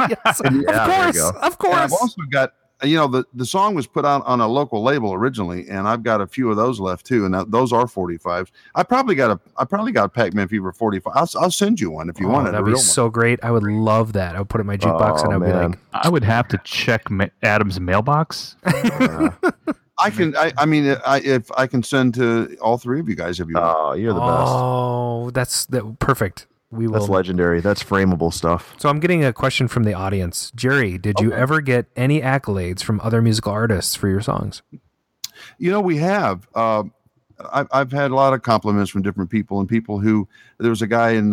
Yes, of course. And I've also got, you know, the song was put out on a local label originally, and I've got a few of those left too, and those are 45s. I probably got a Pac-Man Fever 45. I'll send you one if you want it. That'd be so great. I would love that. I would put it in my jukebox, and I'd be like, I would have to check Adam's mailbox. If I can send to all 3 of you guys, if you want. Oh, you're the best. Oh, that's perfect. That's legendary. That's frameable stuff. So I'm getting a question from the audience. Jerry, did you ever get any accolades from other musical artists for your songs? You know, we have. I've had a lot of compliments from different people, and people who, there was a guy in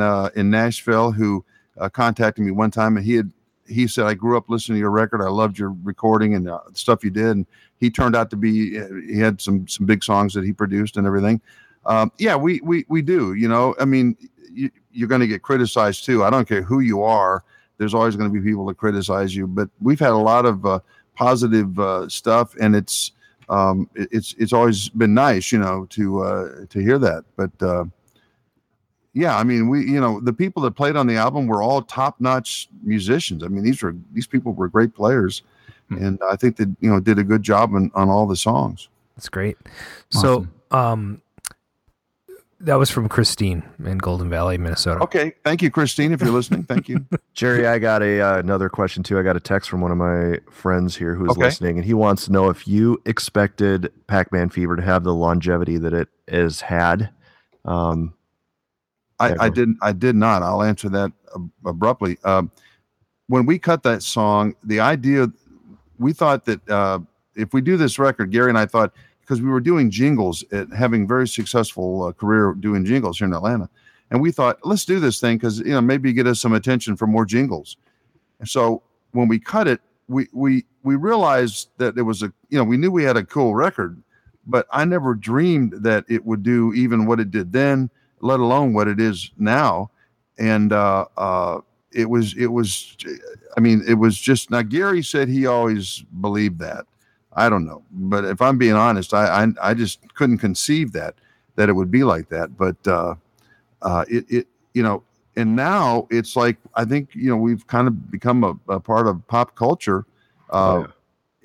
Nashville who contacted me one time, and he said, I grew up listening to your record. I loved your recording and stuff you did. And he turned out to be, he had some big songs that he produced and everything. We do, you know, I mean, you're going to get criticized too. I don't care who you are. There's always going to be people that criticize you, but we've had a lot of positive stuff, and it's it's always been nice, you know, to hear that. But yeah, I mean, we, you know, the people that played on the album were all top-notch musicians. I mean, these people were great players, and I think they, you know, did a good job on all the songs. That's great. Awesome. So, that was from Christine in Golden Valley, Minnesota. Okay. Thank you, Christine, if you're listening. Thank you. Jerry, I got another question, too. I got a text from one of my friends here who's listening, and he wants to know if you expected Pac-Man Fever to have the longevity that it has had. I did not. I'll answer that abruptly. When we cut that song, the idea, we thought that if we do this record, Gary and I thought, because we were doing jingles, having very successful career doing jingles here in Atlanta. And we thought, let's do this thing because, you know, maybe get us some attention for more jingles. And so when we cut it, we realized that it was we knew we had a cool record, but I never dreamed that it would do even what it did then, let alone what it is now. And it was just, now Gary said he always believed that. I don't know, but if I'm being honest, I just couldn't conceive that it would be like that. But and now it's like, I think, you know, we've kind of become a part of pop culture. You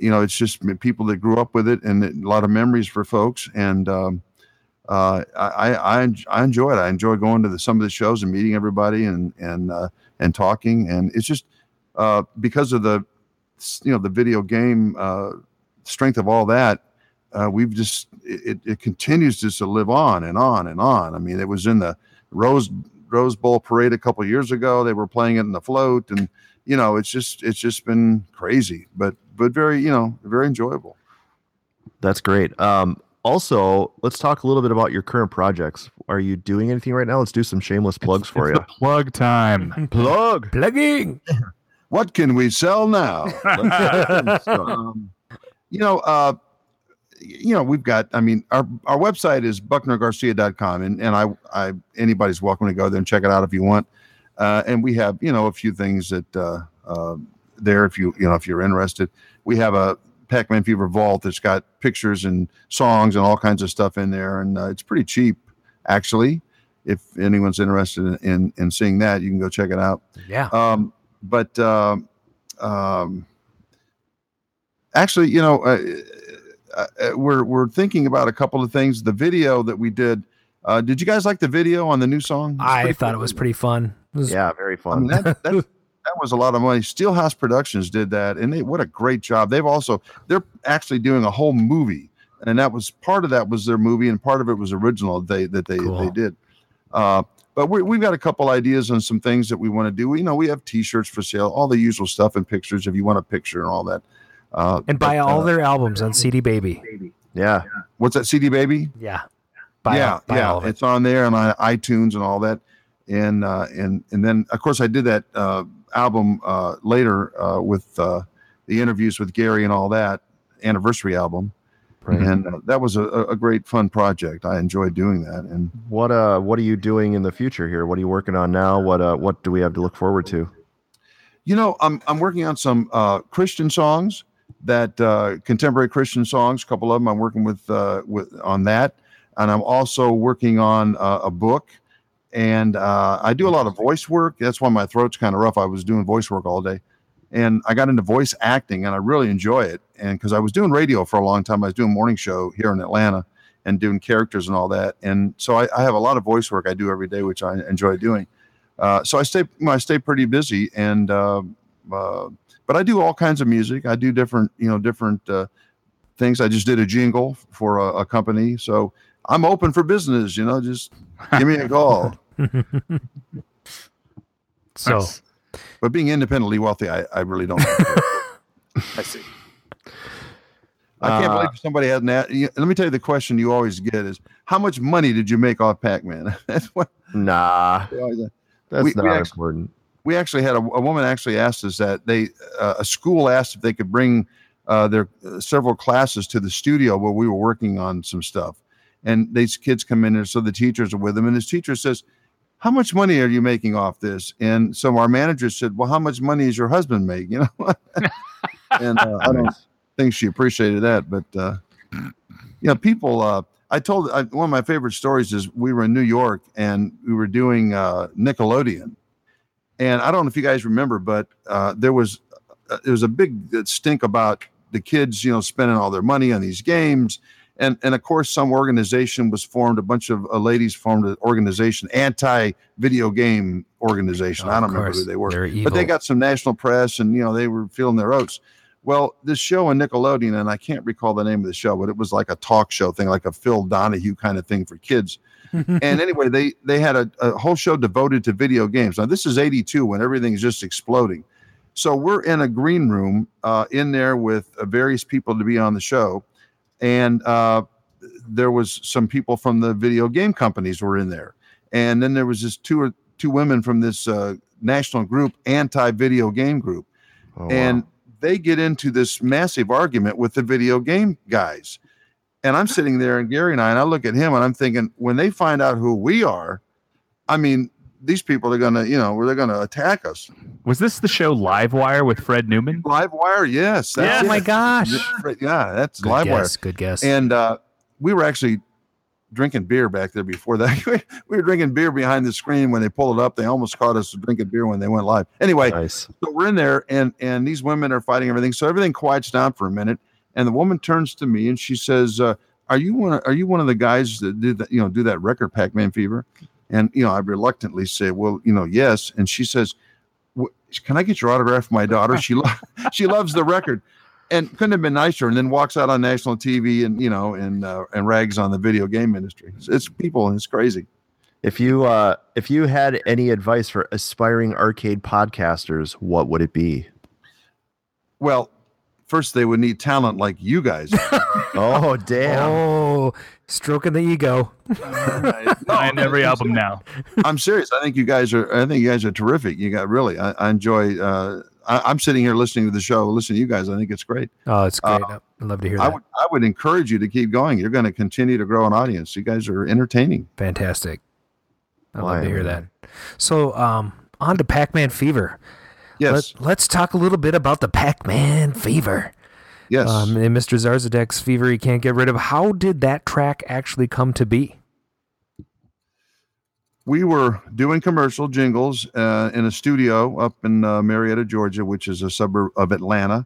know, it's just people that grew up with it and a lot of memories for folks. And I enjoy it. I enjoy going to some of the shows and meeting everybody and talking. And it's just because of the, you know, the video game strength of all that, we've just it continues just to live on and on and on. I mean, it was in the Rose Bowl parade a couple of years ago. They were playing it in the float, and you know, it's just been crazy, but very, you know, very enjoyable. That's great. Also, let's talk a little bit about your current projects. Are you doing anything right now? Let's do some shameless plugs for you. Plug time. Plugging. What can we sell now? We've got, I mean, our website is BucknerGarcia.com, and I anybody's welcome to go there and check it out if you want. And we have, you know, a few things that there, if you're interested. We have a Pac-Man Fever Vault that's got pictures and songs and all kinds of stuff in there, and it's pretty cheap, actually. If anyone's interested in seeing that, you can go check it out. Yeah. Actually, you know, we're thinking about a couple of things. The video that we did. Did you guys like the video on the new song? I thought it was pretty fun. Yeah, very fun. I mean, that was a lot of money. Steelhouse Productions did that, and what a great job! They're actually doing a whole movie, and that was part of that was their movie, and part of it was original they did. But we've got a couple ideas on some things that we want to do. You know, we have T-shirts for sale, all the usual stuff, and pictures if you want a picture and all that. And buy all their albums on CD Baby. Yeah. What's that, CD Baby? Yeah. Buy all of it. It's on there and on iTunes and all that. And and then, of course, I did that album later with the interviews with Gary and all that, anniversary album. Right. And that was a great fun project. I enjoyed doing that. And what are you doing in the future here? What are you working on now? What do we have to look forward to? You know, I'm working on some Christian songs, that contemporary Christian songs. A couple of them I'm working with on that, and I'm also working on a book. And I do a lot of voice work. That's why my throat's kind of rough. I was doing voice work all day, and I got into voice acting, and I really enjoy it. And because I was doing radio for a long time, I was doing morning show here in Atlanta and doing characters and all that. And so I have a lot of voice work I do every day, which I enjoy doing. So I stay pretty busy, and but I do all kinds of music. I do different things. I just did a jingle for a company, so I'm open for business. You know, just give me a call. So, but being independently wealthy, I really don't. I see. I can't believe somebody hasn't asked. Let me tell you, the question you always get is, how much money did you make off Pac-Man? That's what. Nah, that's not important. We actually had a woman actually asked us that a school asked if they could bring their several classes to the studio where we were working on some stuff. And these kids come in there, so the teachers are with them. And this teacher says, how much money are you making off this? And so our manager said, well, how much money is your husband make? You know, and I don't think she appreciated that, but people. One of my favorite stories is we were in New York and we were doing Nickelodeon, and I don't know if you guys remember, but there was a big stink about the kids, spending all their money on these games. And of course, some organization was formed. A bunch of ladies formed an organization, anti-video game organization. I don't remember who they were, but they got some national press, and they were feeling their oats. Well, this show on Nickelodeon, and I can't recall the name of the show, but it was like a talk show thing, like a Phil Donahue kind of thing for kids. And anyway, they had a whole show devoted to video games. Now this is 82, when everything's just exploding. So we're in a green room in there with various people to be on the show. And there was some people from the video game companies were in there. And then there was this two women from this national group, anti-video game group. Oh, and wow. They get into this massive argument with the video game guys. And I'm sitting there, and Gary and I look at him, and I'm thinking, when they find out who we are, these people are going to, they're going to attack us. Was this the show Livewire with Fred Newman? Livewire, yes. Yeah. Oh, my gosh. Yeah, that's Livewire. Good guess. And we were actually drinking beer back there before that. We were drinking beer behind the screen when they pulled it up. They almost caught us drinking beer when they went live. Anyway, nice. So we're in there, and these women are fighting everything. So everything quiets down for a minute, and the woman turns to me, and she says, are you one of the guys that did that, do that record Pac-Man Fever? And, I reluctantly say, well, yes. And she says, can I get your autograph for my daughter? She loves the record, and couldn't have been nicer. And then walks out on national TV and, and rags on the video game industry. It's people, and it's crazy. If you had any advice for aspiring arcade podcasters, what would it be? Well, first, they would need talent like you guys. Oh, damn. Oh, stroking the ego. Buying every album now. I'm serious. I think you guys are terrific. You got really. I enjoy. I'm sitting here listening to the show, listening to you guys. I think it's great. Oh, it's great. I'd love to hear that. I would encourage you to keep going. You're going to continue to grow an audience. You guys are entertaining. Fantastic. I'd love to hear that. So on to Pac-Man Fever. Yes. Let's talk a little bit about the Pac-Man Fever. Yes. And Mr. Zarzadek's Fever He Can't Get Rid Of. How did that track actually come to be? We were doing commercial jingles in a studio up in Marietta, Georgia, which is a suburb of Atlanta,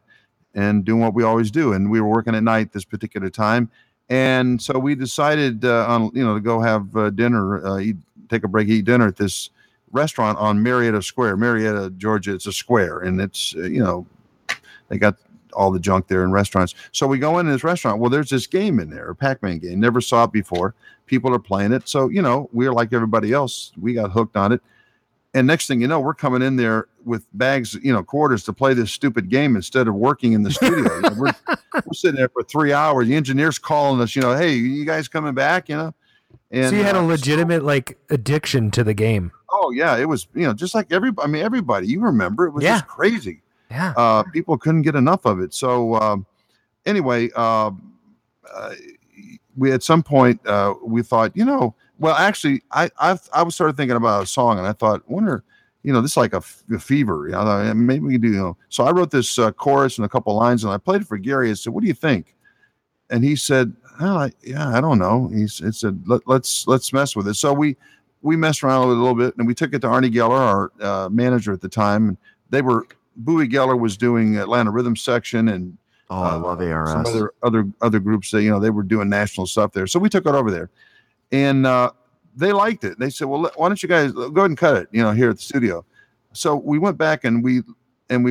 and doing what we always do. And we were working at night this particular time. And so we decided to go have dinner, eat dinner at this restaurant on Marietta Square, Marietta, Georgia. It's a square, and it's they got all the junk there in restaurants. So we go into this restaurant. Well, there's this game in there, a Pac-Man game. Never saw it before. People are playing it. So we're like everybody else. We got hooked on it. And next thing you know, we're coming in there with bags, quarters to play this stupid game instead of working in the studio. We're sitting there for 3 hours. The engineer's calling us. Hey, you guys coming back? And so you had a legitimate addiction to the game. Oh yeah, it was just like everybody. Everybody. You remember it was just crazy. Yeah, people couldn't get enough of it. So anyway, we at some point we thought, well, actually, I started thinking about a song, and I thought, wonder, this is like a fever. I thought, maybe we can do. So I wrote this chorus and a couple lines, and I played it for Gary. I said, "What do you think?" And he said, "Oh, yeah, I don't know." He said, "Let's mess with it." So we messed around with it a little bit, and we took it to Arnie Geller, our manager at the time. And Bowie Geller was doing Atlanta Rhythm Section, and I love ARS. Some other groups that they were doing national stuff there. So we took it over there, and they liked it. They said, "Well, why don't you guys go ahead and cut it?" Here at the studio. So we went back and we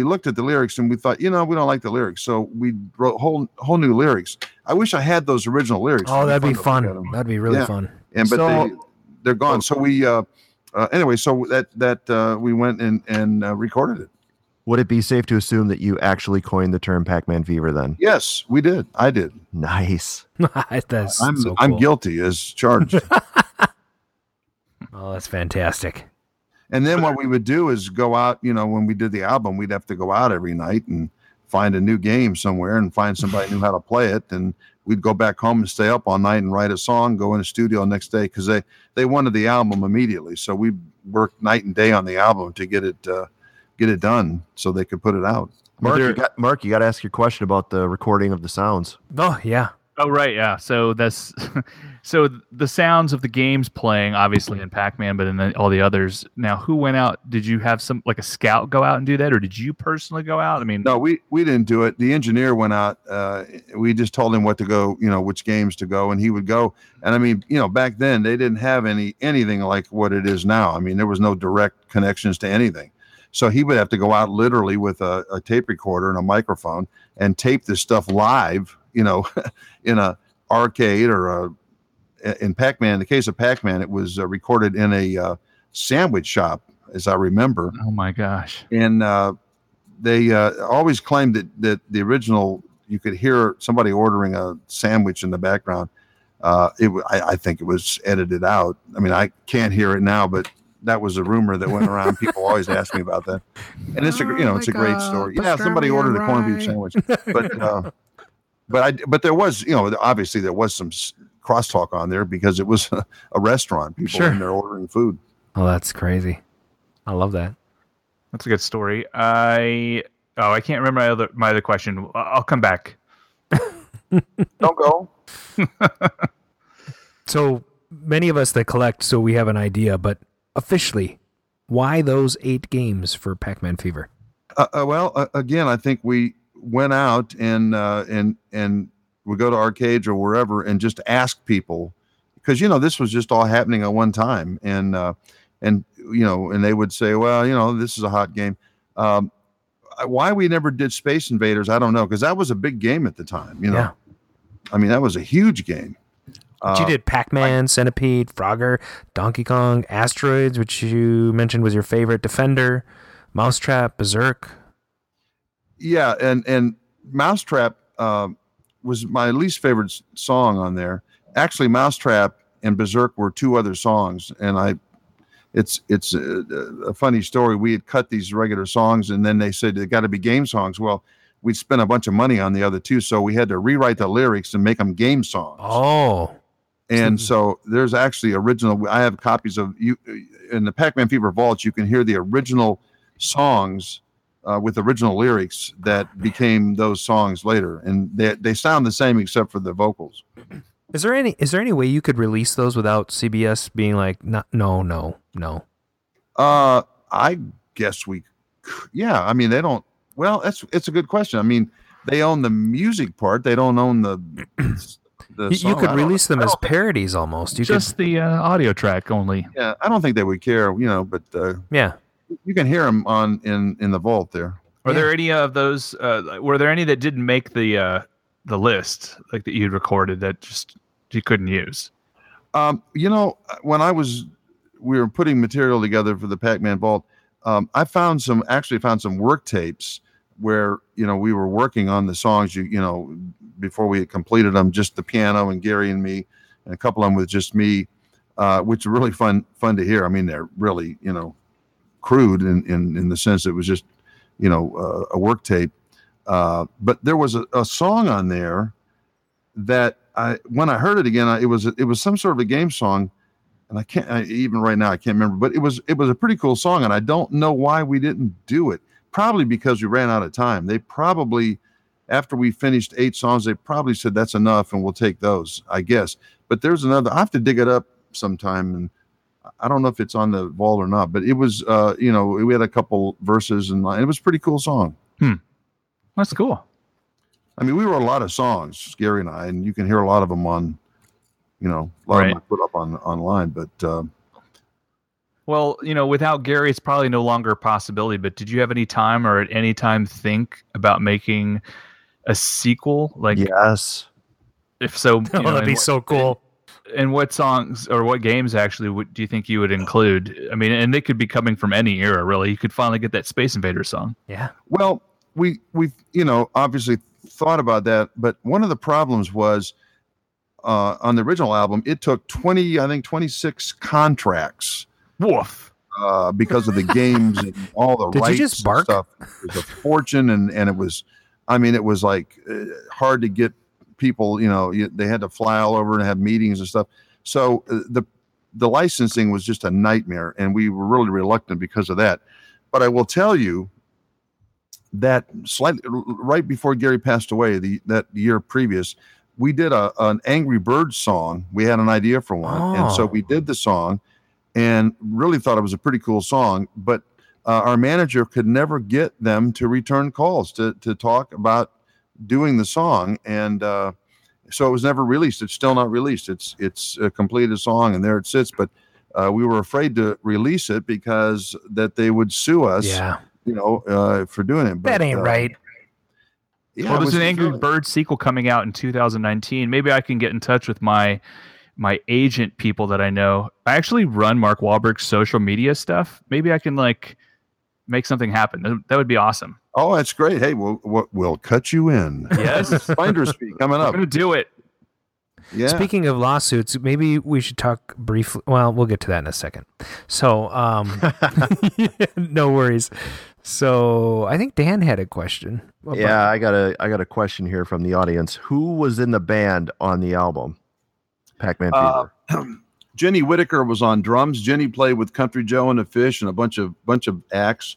looked at the lyrics, and we thought, we don't like the lyrics, so we wrote whole new lyrics. I wish I had those original lyrics. Oh, that'd be fun. That'd be really fun. And they're gone. So we, anyway, so that we went and recorded it. Would it be safe to assume that you actually coined the term Pac-Man Fever then? Yes, we did. I did. Nice. That's so cool. I'm guilty as charged. Oh, that's fantastic. And then what we would do is go out, when we did the album, we'd have to go out every night and find a new game somewhere and find somebody knew how to play it. And we'd go back home and stay up all night and write a song, go in the studio the next day, because they wanted the album immediately. So we worked night and day on the album to get it done so they could put it out. Mark, you got to ask your question about the recording of the sounds. Oh, yeah. Oh, right, yeah. So that's so the sounds of the games playing, obviously in Pac-Man, but in all the others. Now, who went out? Did you have some like a scout go out and do that, or did you personally go out? I mean, no, we didn't do it. The engineer went out. We just told him what to go, you know, which games to go, and he would go. And I mean, you know, back then they didn't have anything like what it is now. I mean, there was no direct connections to anything. So he would have to go out literally with a tape recorder and a microphone and tape this stuff live, you know, in a arcade or in Pac-Man. In the case of Pac-Man, it was recorded in a sandwich shop, as I remember. Oh, my gosh. And they always claimed that the original, you could hear somebody ordering a sandwich in the background. I think it was edited out. I mean, I can't hear it now, but that was a rumor that went around. People always ask me about that, and it's a great story. Yeah, somebody ordered a corned beef sandwich, but there was, you know, obviously there was some crosstalk on there because it was a restaurant. People in there ordering food. Oh, that's crazy! I love that. That's a good story. I can't remember my other question. I'll come back. Don't go. So many of us that collect, so we have an idea, but. Officially, why those 8 games for Pac-Man Fever? Again, I think we went out and we go to arcades or wherever and just ask people, because you know this was just all happening at one time, and you know, and they would say, well, you know, this is a hot game. Why we never did Space Invaders, I don't know, because that was a big game at the time. You know, yeah. I mean, that was a huge game. But you did Pac-Man, Centipede, Frogger, Donkey Kong, Asteroids, which you mentioned was your favorite, Defender, Mousetrap, Berserk. Yeah, and Mousetrap was my least favorite song on there. Actually, Mousetrap and Berserk were 2 other songs, and it's a funny story. We had cut these regular songs, and then they said they got to be game songs. Well, we'd spent a bunch of money on the other 2, so we had to rewrite the lyrics and make them game songs. Oh. And so there's actually original. I have copies of you in the Pac-Man Fever Vault. You can hear the original songs with original lyrics that became those songs later, and they sound the same except for the vocals. Is there any way you could release those without CBS being like, no? I guess we. Yeah, I mean they don't. Well, it's a good question. I mean they own the music part. They don't own the. You could release them as parodies almost. The audio track only. Yeah, I don't think they would care, you know, but yeah, you can hear them on in the vault there. Are there any of those? Were there any that didn't make the list, like that you recorded that just you couldn't use? You know, when we were putting material together for the Pac-Man Vault, I found some work tapes where, you know, we were working on the songs, you know, before we had completed them, just the piano and Gary and me, and a couple of them with just me, which are really fun to hear. I mean, they're really, you know, crude in the sense that it was just, you know, a work tape. But there was a song on there that when I heard it again, it was some sort of a game song, and I can't remember, but it was a pretty cool song, and I don't know why we didn't do it. Probably because we ran out of time. They probably, after we finished 8 songs, they probably said that's enough and we'll take those, I guess. But there's another, I have to dig it up sometime, and I don't know if it's on the vault or not, but it was, you know, we had a couple verses and it was a pretty cool song. That's cool. I mean, we wrote a lot of songs, Gary and I, and you can hear a lot of them on, you know, a lot of them I put up online, but, well, you know, without Gary, it's probably no longer a possibility, but did you have any time or at any time think about making a sequel? Like, yes. If so, you know, that'd be so cool. And what songs or what games actually do you think you would include? I mean, and they could be coming from any era, really. You could finally get that Space Invader song. Yeah. Well, we you know, obviously thought about that, but one of the problems was on the original album, it took 26 contracts. Woof. Because of the games and all the rights and stuff. It was a fortune, and it was, I mean, it was like hard to get people, you know, they had to fly all over and have meetings and stuff. So the licensing was just a nightmare, and we were really reluctant because of that. But I will tell you that right before Gary passed away, that year previous, we did an Angry Birds song. We had an idea for one. Oh. And so we did the song and really thought it was a pretty cool song. But our manager could never get them to return calls to talk about doing the song. And so it was never released. It's still not released. It's a completed song, and there it sits. But we were afraid to release it because that they would sue us, for doing it. But, that ain't right. Yeah, well, there's an Angry Birds sequel coming out in 2019. Maybe I can get in touch with my agent people that I know. I actually run Mark Wahlberg's social media stuff. Maybe I can make something happen. That would be awesome. Oh, that's great. Hey, we'll cut you in. Yes. Finders Fee coming up. I'm going to do it. Yeah. Speaking of lawsuits, maybe we should talk briefly. Well, we'll get to that in a second. So, no worries. So I think Dan had a question. Yeah, I got a question here from the audience. Who was in the band on the album Pac-Man Fever? Jenny Whitaker was on drums. Jenny played with Country Joe and the Fish and a bunch of acts.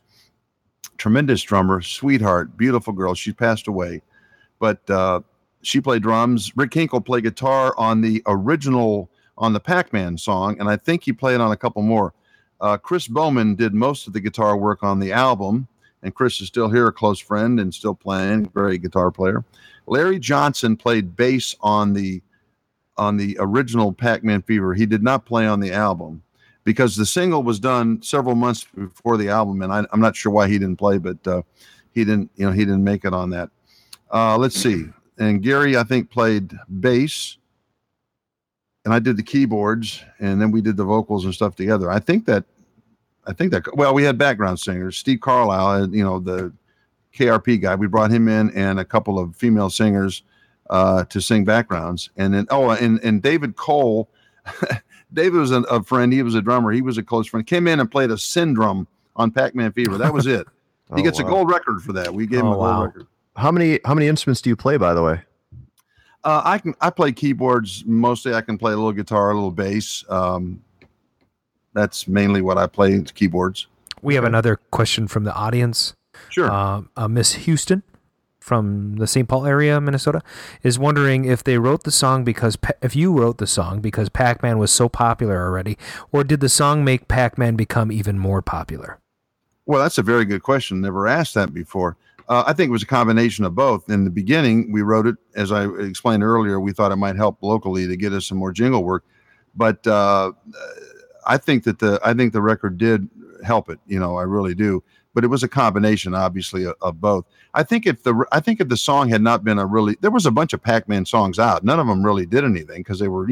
Tremendous drummer, sweetheart, beautiful girl. She passed away, but she played drums. Rick Hinkle played guitar on the original on the Pac-Man song, and I think he played on a couple more. Chris Bowman did most of the guitar work on the album, and Chris is still here, a close friend, and still playing, very guitar player. Larry Johnson played bass on the original Pac-Man Fever. He did not play on the album because the single was done several months before the album, and I'm not sure why he didn't play, but he didn't make it on that. Let's see. And Gary, I think, played bass. And I did the keyboards, and then we did the vocals and stuff together. I think that. Well, we had background singers. Steve Carlisle, the KRP guy. We brought him in, and a couple of female singers to sing backgrounds. And then, and David Cole. David was a friend. He was a drummer. He was a close friend. Came in and played a syndrome on Pac-Man Fever. That was it. He gets a gold record for that. We gave him a gold record. How many instruments do you play, by the way? I play keyboards mostly. I can play a little guitar, a little bass. That's mainly what I play, is keyboards. We have another question from the audience. Sure. Miss Houston from the St. Paul area, Minnesota, is wondering if they wrote the song because if you wrote the song because Pac-Man was so popular already, or did the song make Pac-Man become even more popular? Well, that's a very good question. Never asked that before. I think it was a combination of both. In the beginning, we wrote it, as I explained earlier, we thought it might help locally to get us some more jingle work. But I think the record did help it. I really do. But it was a combination, obviously, of both. I think if the song had not been there was a bunch of Pac-Man songs out. None of them really did anything because they were,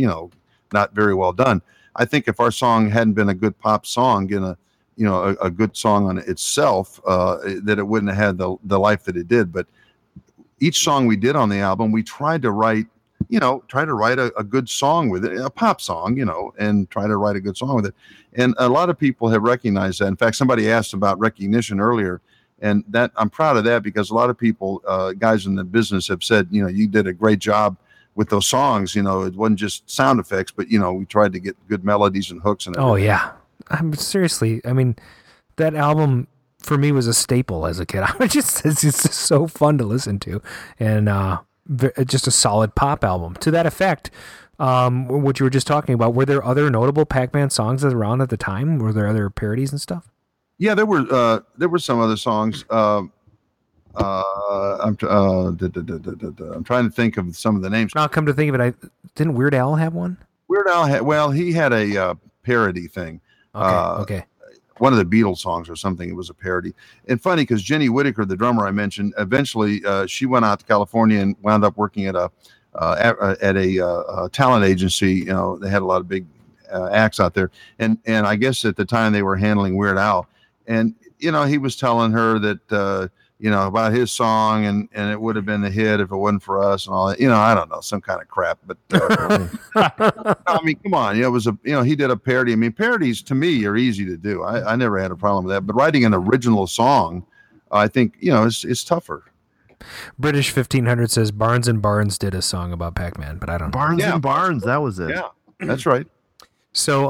not very well done. I think if our song hadn't been a good pop song, a good song on itself, that it wouldn't have had the life that it did. But each song we did on the album, we tried to write, a good song with it, a pop song, and try to write a good song with it. And a lot of people have recognized that. In fact, somebody asked about recognition earlier, and that I'm proud of that because a lot of people, guys in the business have said, you did a great job with those songs. It wasn't just sound effects, but, we tried to get good melodies and hooks and everything. Oh, yeah. I mean, that album for me was a staple as a kid. It's just so fun to listen to, and just a solid pop album. To that effect, what you were just talking about, were there other notable Pac-Man songs around at the time? Were there other parodies and stuff? Yeah, there were some other songs. I'm trying to think of some of the names. Now, come to think of it, didn't Weird Al have one? Weird Al had a parody thing. Okay. One of the Beatles songs or something. It was a parody. And funny because Jenny Whitaker, the drummer I mentioned, eventually she went out to California and wound up working at a talent agency. They had a lot of big acts out there, and I guess at the time they were handling Weird Al, and he was telling her that about his song and it would have been a hit if it wasn't for us and all that. I don't know, some kind of crap, but I mean, come on, it was he did a parody. I mean, parodies to me are easy to do. I never had a problem with that, but writing an original song, I think, it's tougher. British 1500 says Barnes and Barnes did a song about Pac-Man, but I don't know. Barnes and Barnes, that was it. Yeah, that's right. So,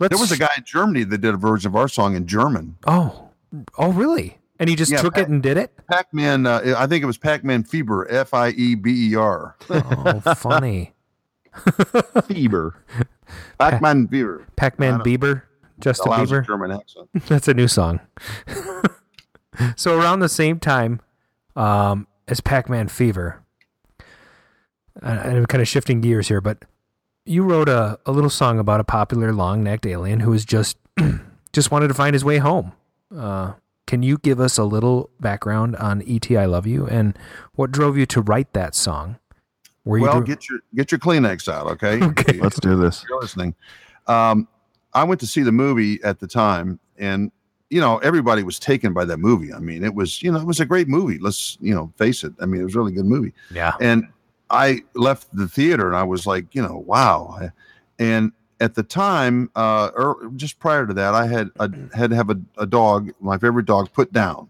there was a guy in Germany that did a version of our song in German. Oh, really? And he just took it and did it? Pac-Man, I think it was Pac-Man Fever, F-I-E-B-E-R. Oh, funny. Fever. Pac-Man Fever. Pac-Man Bieber. Justin Bieber. German accent. That's a new song. So around the same time as Pac-Man Fever, and I'm kind of shifting gears here, but you wrote a little song about a popular long-necked alien who was just wanted to find his way home. Can you give us a little background on E.T. I Love You and what drove you to write that song? Get your Kleenex out, okay? Okay. Let's do this. You're listening. I went to see the movie at the time, and everybody was taken by that movie. I mean, it was a great movie. Let's face it. I mean, it was a really good movie. Yeah. And I left the theater, and I was like, wow. And at the time, or just prior to that, I had to have a dog, my favorite dog, put down.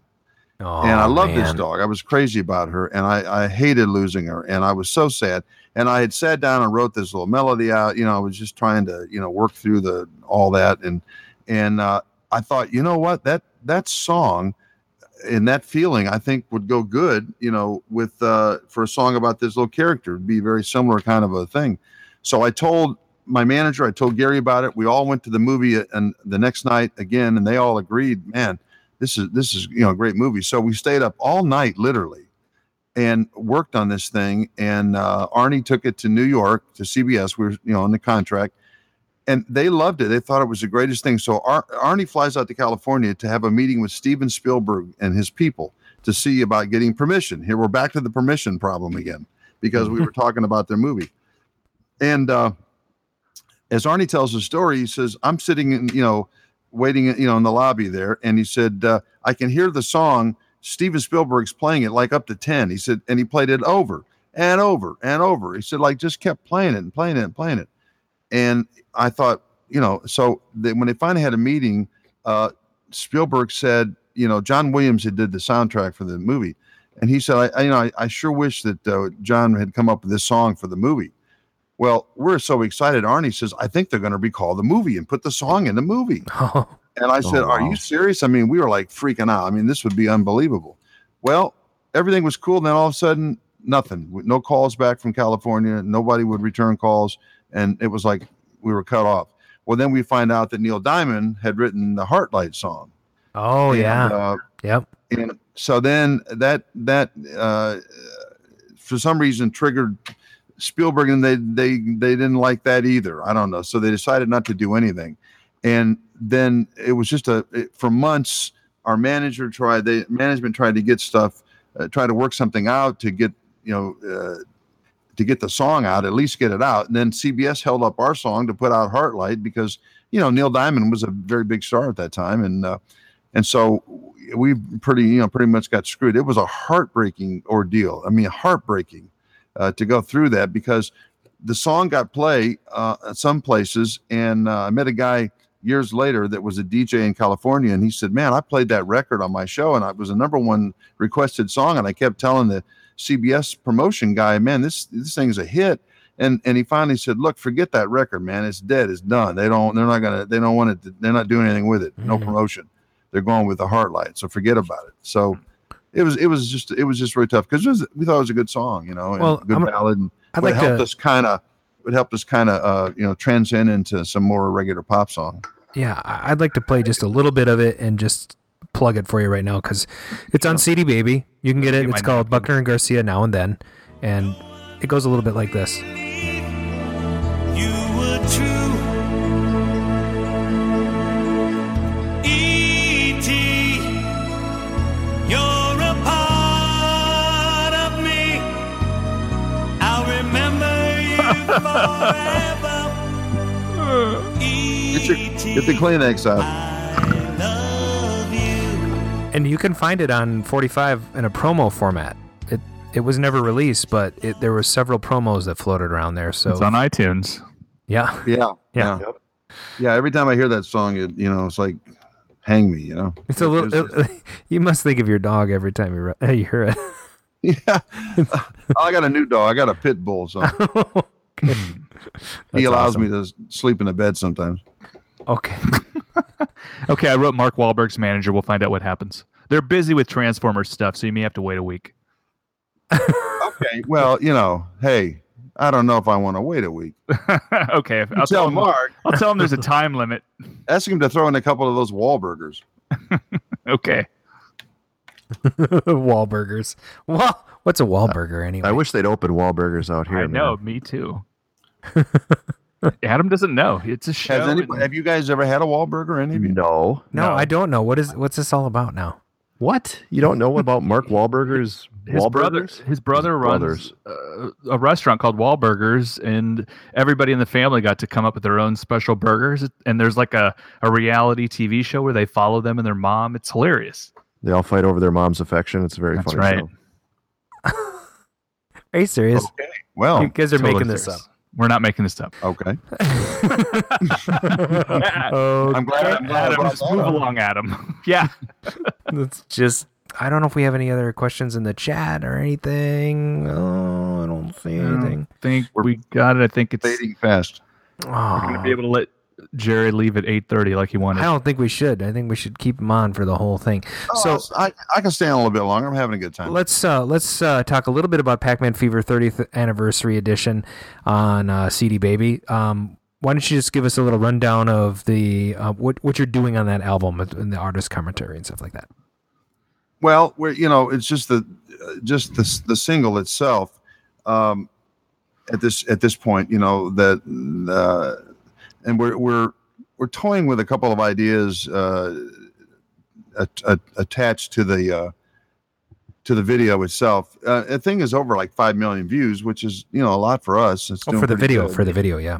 Oh, and I loved this dog. I was crazy about her, and I hated losing her, and I was so sad. And I had sat down and wrote this little melody out. I was just trying to work through all that, and I thought, that song and that feeling, I think, would go good, with for a song about this little character. It'd be very similar kind of a thing. So I told my manager, I told Gary about it. We all went to the movie and the next night again, and they all agreed, man, this is a great movie. So we stayed up all night literally and worked on this thing. And Arnie took it to New York to CBS. We were on the contract, and they loved it. They thought it was the greatest thing. So Arnie flies out to California to have a meeting with Steven Spielberg and his people to see about getting permission. Here we're back to the permission problem again, because we were talking about their movie. And as Arnie tells the story, he says, I'm sitting in, waiting, in the lobby there. And he said, I can hear the song. Steven Spielberg's playing it like up to 10. He said, and he played it over and over and over. He said, just kept playing it and playing it and playing it. And I thought, so when they finally had a meeting, Spielberg said, John Williams had did the soundtrack for the movie. And he said, I sure wish that John had come up with this song for the movie. Well, we're so excited. Arnie says, I think they're going to recall the movie and put the song in the movie. And I said, are you serious? I mean, we were like freaking out. I mean, this would be unbelievable. Well, everything was cool. And then all of a sudden, nothing. No calls back from California. Nobody would return calls. And it was like we were cut off. Well, then we find out that Neil Diamond had written the Heartlight song. Oh, yep. And so then that for some reason triggered Spielberg, and they didn't like that either. I don't know. So they decided not to do anything. And then it was just for months, our management tried to get stuff, try to work something out to get, to get the song out, at least get it out. And then CBS held up our song to put out Heartlight because, Neil Diamond was a very big star at that time. And so we pretty much got screwed. It was a heartbreaking ordeal. I mean, heartbreaking. To go through that, because the song got play at some places. And I met a guy years later that was a DJ in California, and he said, man, I played that record on my show, and it was a #1 requested song, and I kept telling the CBS promotion guy, man, this thing's a hit. And he finally said, look, forget that record, man, it's dead, it's done. They're not doing anything with it. No promotion. They're going with the Heartlight, so forget about it. So It was just really tough because we thought it was a good song, and good ballad, and it helped us transcend into some more regular pop song. Yeah, I'd like to play just a little bit of it and just plug it for you right now because it's on CD Baby. You can get it. It's called Buckner and Garcia Now and Then, and it goes a little bit like this. You were true. Get the Kleenex out. And you can find it on 45 in a promo format. It was never released, but there were several promos that floated around there. So it's on iTunes. Yeah. Yeah. Yeah. Yeah. Yeah. Every time I hear that song, it's like, hang me. It's a little. You must think of your dog every time you hear it. Yeah. I got a new dog. I got a pit bull. So. He allows me to sleep in the bed sometimes. Okay. Okay, I wrote Mark Wahlberg's manager. We'll find out what happens. They're busy with Transformers stuff, so you may have to wait a week. Okay, well, you know, hey, I don't know if I want to wait a week. Okay, I'll tell Mark. I'll tell him there's a time limit. Ask him to throw in a couple of those Wahlburgers. Okay. Wahlburgers. Well, what's a Wahlburger anyway? I wish they'd open Wahlburgers out here. I know, man. Me too. Adam doesn't know. It's a show. Have you guys ever had a Wahlburger? Any of you? No, I don't know. What's this all about now? What? You don't know about Mark Wahlburger's? His brother runs a restaurant called Wahlburgers, and everybody in the family got to come up with their own special burgers. And there's like a reality TV show where they follow them and their mom. It's hilarious. They all fight over their mom's affection. It's a very funny show. Are you serious? Okay. Well, you guys are totally making this serious. Up. We're not making this up. Okay. I'm glad Adam. Just move along, Adam. Yeah. That's just. I don't know if we have any other questions in the chat or anything. Oh, I don't see anything. I think we got it. I think it's fading fast. Oh. We're going to be able to let Jerry leave at 8:30 like he wanted. I don't think we should. I think we should keep him on for the whole thing. Oh, so I can stay on a little bit longer. I'm having a good time. Let's talk a little bit about Pac-Man Fever 30th Anniversary Edition on CD Baby. Why don't you just give us a little rundown of the what you're doing on that album and the artist commentary and stuff like that? Well, it's just the single itself. At this point, and we're toying with a couple of ideas attached to the video itself. The thing is over like 5 million views, which is a lot for us. It's for the video, good. For the video, yeah.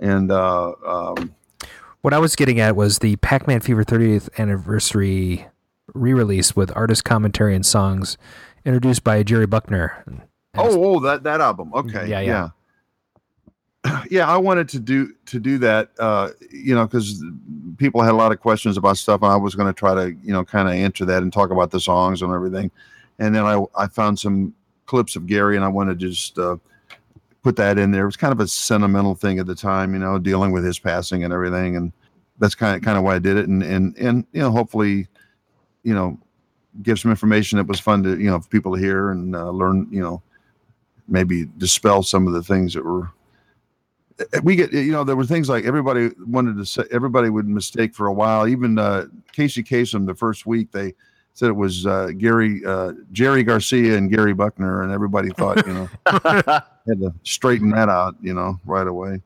And what I was getting at was the Pac-Man Fever 30th Anniversary re-release with artist commentary and songs introduced by Jerry Buckner. That album. Okay. Yeah. Yeah. I wanted to do that, cause people had a lot of questions about stuff and I was going to try to, kind of answer that and talk about the songs and everything. And then I found some clips of Gary and I wanted to just, put that in there. It was kind of a sentimental thing at the time, dealing with his passing and everything. And that's kind of why I did it. And hopefully, give some information that was fun to, for people to hear and learn, maybe dispel some of the things that were, there were things like everybody wanted to say, everybody would mistake for a while. Even Casey Kasem, the first week, they said it was Jerry Garcia and Gary Buckner. And everybody thought, had to straighten that out, right away.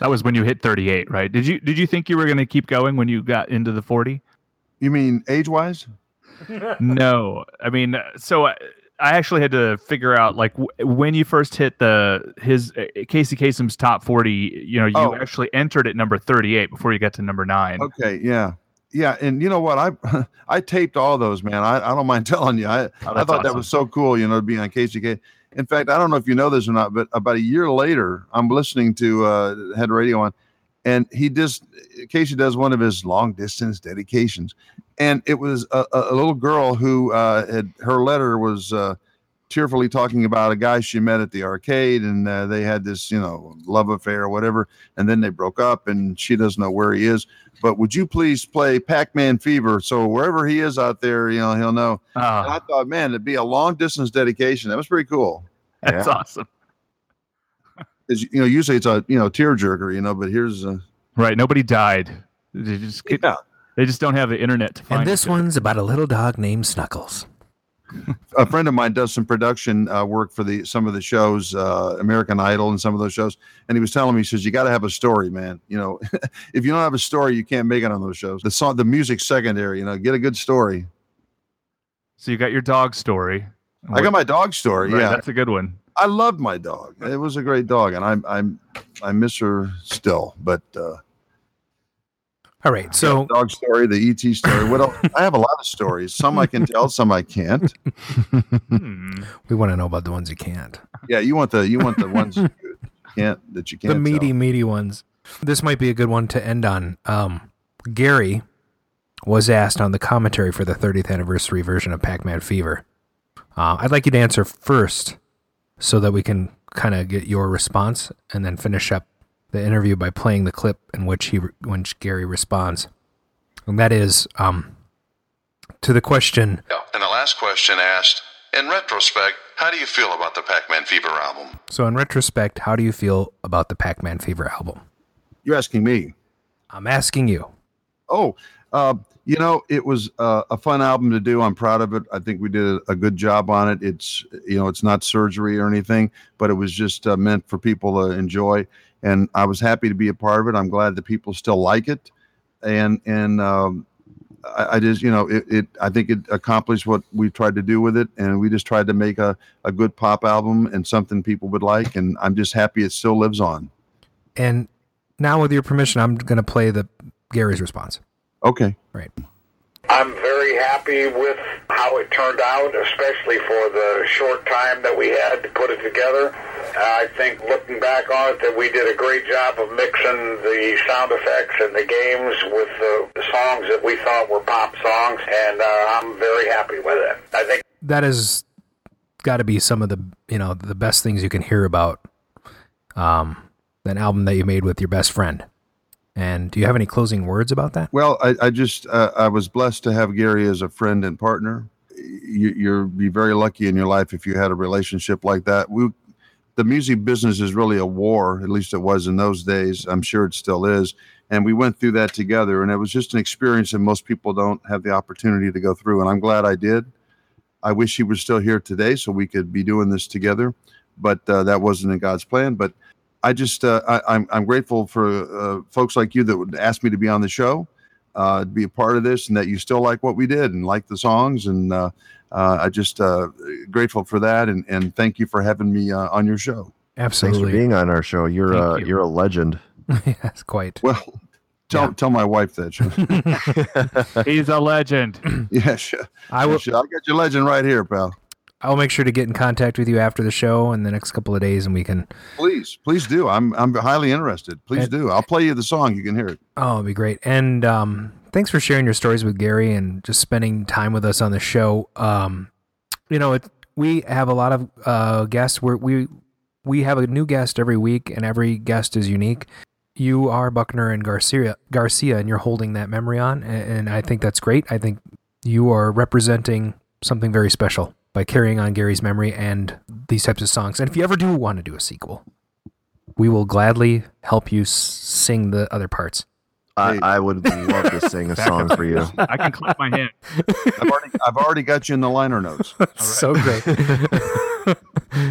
That was when you hit 38, right? Did you think you were going to keep going when you got into the 40? You mean age-wise? No. I mean, so I actually had to figure out, like, when you first hit his Casey Kasem's top 40, you actually entered at number 38 before you got to number 9. Okay, yeah. Yeah, and you know what? I taped all those, man. I don't mind telling you. I thought that was so cool, to be on Casey Kasem. In fact, I don't know if you know this or not, but about a year later, I'm listening to had radio on, and he Casey does one of his long distance dedications. And it was a little girl who her letter was tearfully talking about a guy she met at the arcade. And they had this, love affair or whatever. And then they broke up and she doesn't know where he is. But would you please play Pac-Man Fever? So wherever he is out there, he'll know. And I thought, man, it'd be a long distance dedication. That was pretty cool. That's awesome. Is, usually it's a tearjerker, but here's right. Nobody died. They just They just don't have the internet to find. And this one's about a little dog named Snuggles. A friend of mine does some production work for some of the shows, American Idol, and some of those shows. And he was telling me, he says, "You got to have a story, man. If you don't have a story, you can't make it on those shows. The music's secondary. Get a good story." So you got your dog story. I got my dog story. Right, yeah, that's a good one. I loved my dog. It was a great dog, and I miss her still. But all right, so dog story, the ET story. What else? I have a lot of stories. Some I can tell, some I can't. We want to know about the ones you can't. Yeah, you want the ones you can't that you can't. The meaty ones. This might be a good one to end on. Gary was asked on the commentary for the 30th anniversary version of Pac-Man Fever. I'd like you to answer first, so that we can kind of get your response and then finish up the interview by playing the clip in which Gary responds. And that is, to the question. Yeah. And the last question asked, in retrospect, how do you feel about the Pac-Man Fever album? So in retrospect, how do you feel about the Pac-Man Fever album? You're asking me. I'm asking you. Oh, you know, it was a fun album to do. I'm proud of it. I think we did a good job on it. It's, you know, it's not surgery or anything, but it was just meant for people to enjoy. And I was happy to be a part of it. I'm glad that people still like it. And I just, you know, I think it accomplished what we tried to do with it. And we just tried to make a good pop album and something people would like. And I'm just happy it still lives on. And now with your permission, I'm going to play Gary's response. Okay. Right. I'm very happy with how it turned out, especially for the short time that we had to put it together. I think looking back on it, that we did a great job of mixing the sound effects and the games with the songs that we thought were pop songs, and I'm very happy with it. I think that has got to be some of the, you know, the best things you can hear about an album that you made with your best friend. And do you have any closing words about that? Well, I was blessed to have Gary as a friend and partner. You'd be very lucky in your life if you had a relationship like that. The music business is really a war, at least it was in those days. I'm sure it still is. And we went through that together. And it was just an experience that most people don't have the opportunity to go through. And I'm glad I did. I wish he was still here today so we could be doing this together. But that wasn't in God's plan. But I just, I'm grateful for folks like you that would ask me to be on the show, to be a part of this, and that you still like what we did and like the songs. And I just grateful for that. And thank you for having me on your show. Absolutely. Thanks for being on our show. You're a legend. Yes, quite. Well, tell my wife that. He's a legend. Yes. I'll get your legend right here, pal. I'll make sure to get in contact with you after the show in the next couple of days, and we can. Please do. I'm highly interested. Please do. I'll play you the song. You can hear it. Oh, it'll be great. And thanks for sharing your stories with Gary and just spending time with us on the show. You know, we have a lot of guests. We have a new guest every week, and every guest is unique. You are Buckner and Garcia, and you're holding that memory on, and I think that's great. I think you are representing something very special by carrying on Gary's memory and these types of songs. And if you ever do want to do a sequel, we will gladly help you sing the other parts. I would love to sing a song for you. I can clap my hand. I've already got you in the liner notes. Right. So great.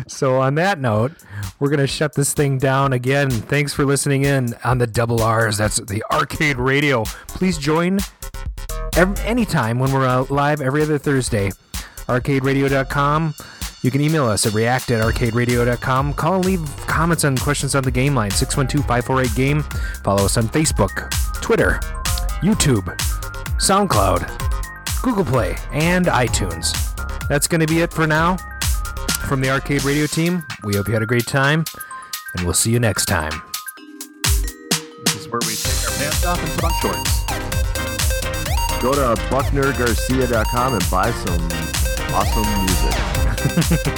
So on that note, we're going to shut this thing down again. Thanks for listening in on the Double R's. That's the Arcade Radio. Please join anytime when we're out live every other Thursday. arcaderadio.com. You can email us at react@arcaderadio.com. Call and leave comments and questions on the game line, 612-548-GAME. Follow us on Facebook, Twitter, YouTube, SoundCloud, Google Play, and iTunes. That's going to be it for now. From the Arcade Radio team, we hope you had a great time, and we'll see you next time. This is where we take our pants off and put on shorts. Go to BucknerGarcia.com and buy some awesome music.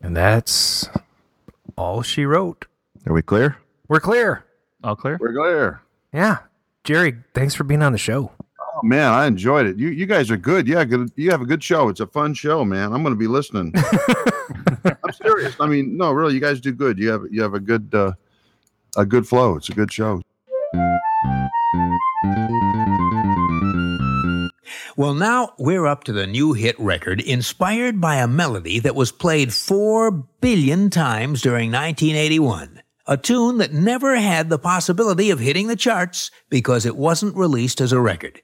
And that's all she wrote. Are we clear? We're clear. All clear? We're clear. Yeah. Jerry, thanks for being on the show. Oh, man, I enjoyed it. You guys are good. Yeah, good. You have a good show. It's a fun show, man. I'm going to be listening. I'm serious. I mean, no, really, you guys do good. You have a good flow. It's a good show. Well, now we're up to the new hit record, inspired by a melody that was played 4 billion times during 1981. A tune that never had the possibility of hitting the charts because it wasn't released as a record.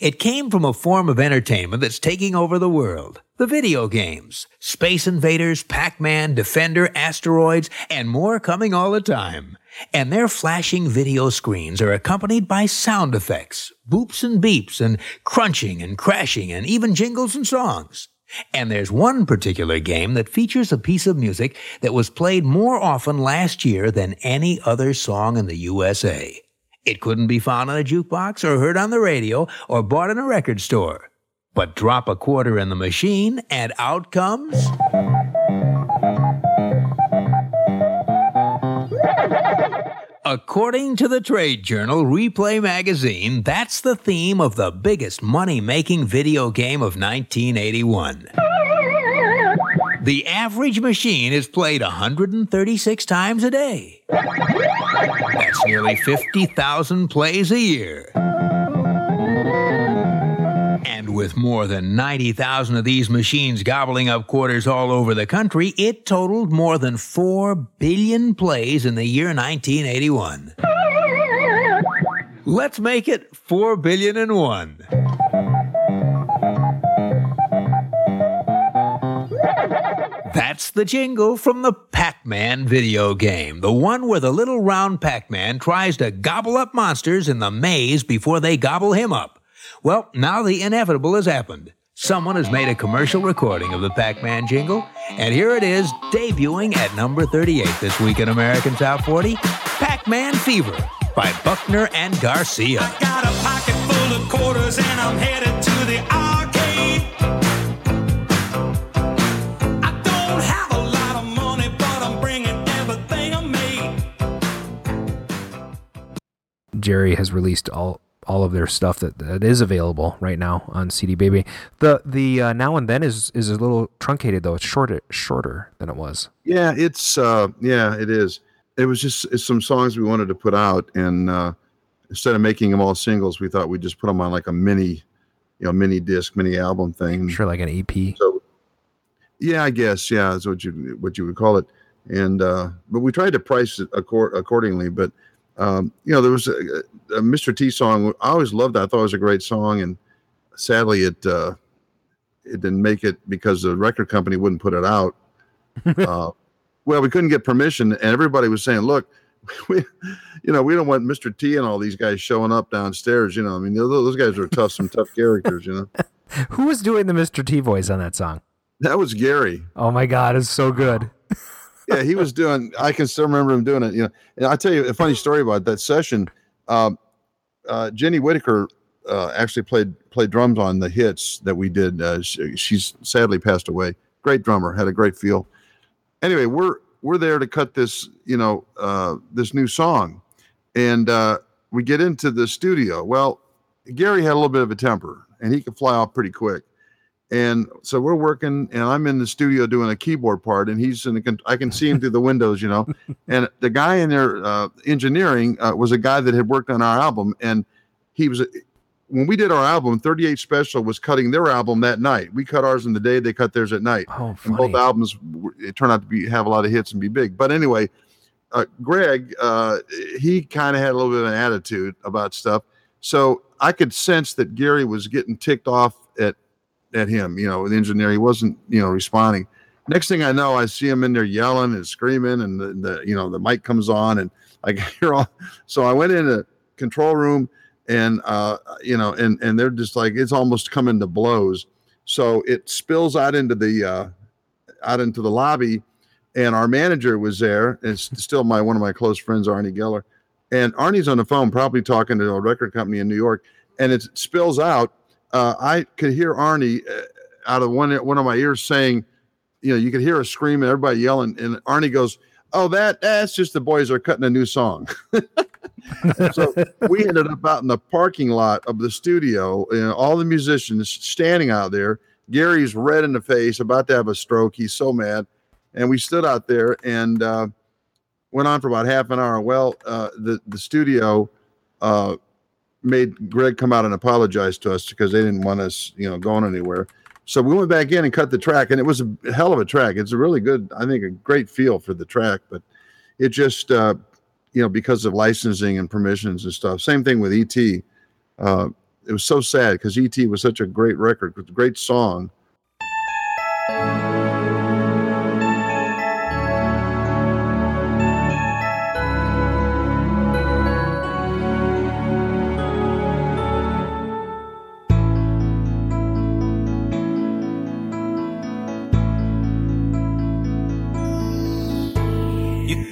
It came from a form of entertainment that's taking over the world. The video games, Space Invaders, Pac-Man, Defender, Asteroids, and more coming all the time. And their flashing video screens are accompanied by sound effects, boops and beeps, and crunching and crashing, and even jingles and songs. And there's one particular game that features a piece of music that was played more often last year than any other song in the USA. It couldn't be found on a jukebox or heard on the radio or bought in a record store. But drop a quarter in the machine, and out comes... According to the trade journal Replay Magazine, that's the theme of the biggest money-making video game of 1981. The average machine is played 136 times a day. That's nearly 50,000 plays a year. And with more than 90,000 of these machines gobbling up quarters all over the country, it totaled more than 4 billion plays in the year 1981. Let's make it 4 billion and 1. That's the jingle from the Pac-Man video game, the one where the little round Pac-Man tries to gobble up monsters in the maze before they gobble him up. Well, now the inevitable has happened. Someone has made a commercial recording of the Pac-Man jingle, and here it is, debuting at number 38 this week in American Top 40, Pac-Man Fever by Buckner and Garcia. I got a pocket full of quarters and I'm headed to the arcade. I don't have a lot of money, but I'm bringing everything I made. Jerry has released all of their stuff that is available right now on CD Baby. The Now and Then is a little truncated though. It's shorter than it was. Yeah, it is. It was just some songs we wanted to put out, and instead of making them all singles, we thought we'd just put them on like a mini disc, mini album thing. Sure, like an EP. So, yeah, I guess that's what you would call it. And but we tried to price it accordingly, but. There was a Mr. T song. I always loved that. I thought it was a great song, and sadly, it didn't make it because the record company wouldn't put it out. Well, we couldn't get permission, and everybody was saying, "Look, we don't want Mr. T and all these guys showing up downstairs." You know, I mean, those guys are tough, some tough characters. You know, who was doing the Mr. T voice on that song? That was Gary. Oh my God, it's so good. Yeah, he was doing. I can still remember him doing it. You know, and I'll tell you a funny story about that session. Jenny Whitaker actually played drums on the hits that we did. She's sadly passed away. Great drummer, had a great feel. Anyway, we're there to cut this, this new song, and we get into the studio. Well, Gary had a little bit of a temper, and he could fly off pretty quick. And so we're working, and I'm in the studio doing a keyboard part, and he's in the. I can see him through the windows, And the guy in there engineering was a guy that had worked on our album, and he was. When we did our album, 38 Special was cutting their album that night. We cut ours in the day; they cut theirs at night. Oh, funny. And both albums it turned out to have a lot of hits and be big. But anyway, Greg, he kind of had a little bit of an attitude about stuff, so I could sense that Gary was getting ticked off at him, with engineer. He wasn't, responding. Next thing I know, I see him in there yelling and screaming, and the mic comes on, and I hear all. So I went in a control room, and and they're just like, it's almost coming to blows. So it spills out into the lobby, and our manager was there. It's still one of my close friends, Arnie Geller, and Arnie's on the phone, probably talking to a record company in New York, and it spills out. I could hear Arnie out of one of my ears saying, you could hear a scream and everybody yelling. And Arnie goes, "Oh, that's just the boys are cutting a new song." So we ended up out in the parking lot of the studio, all the musicians standing out there. Gary's red in the face, about to have a stroke. He's so mad. And we stood out there and went on for about half an hour. Well, the studio... made Greg come out and apologize to us because they didn't want us, going anywhere. So we went back in and cut the track, and it was a hell of a track. It's a really good, I think, a great feel for the track, but it just, because of licensing and permissions and stuff. Same thing with E.T. It was so sad because E.T. was such a great record, a great song.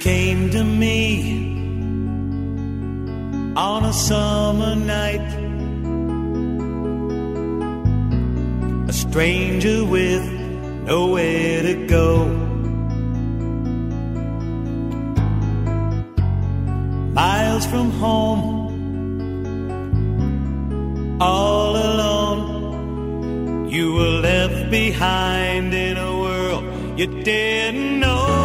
Came to me on a summer night, a stranger with nowhere to go. Miles from home, all alone, you were left behind in a world you didn't know.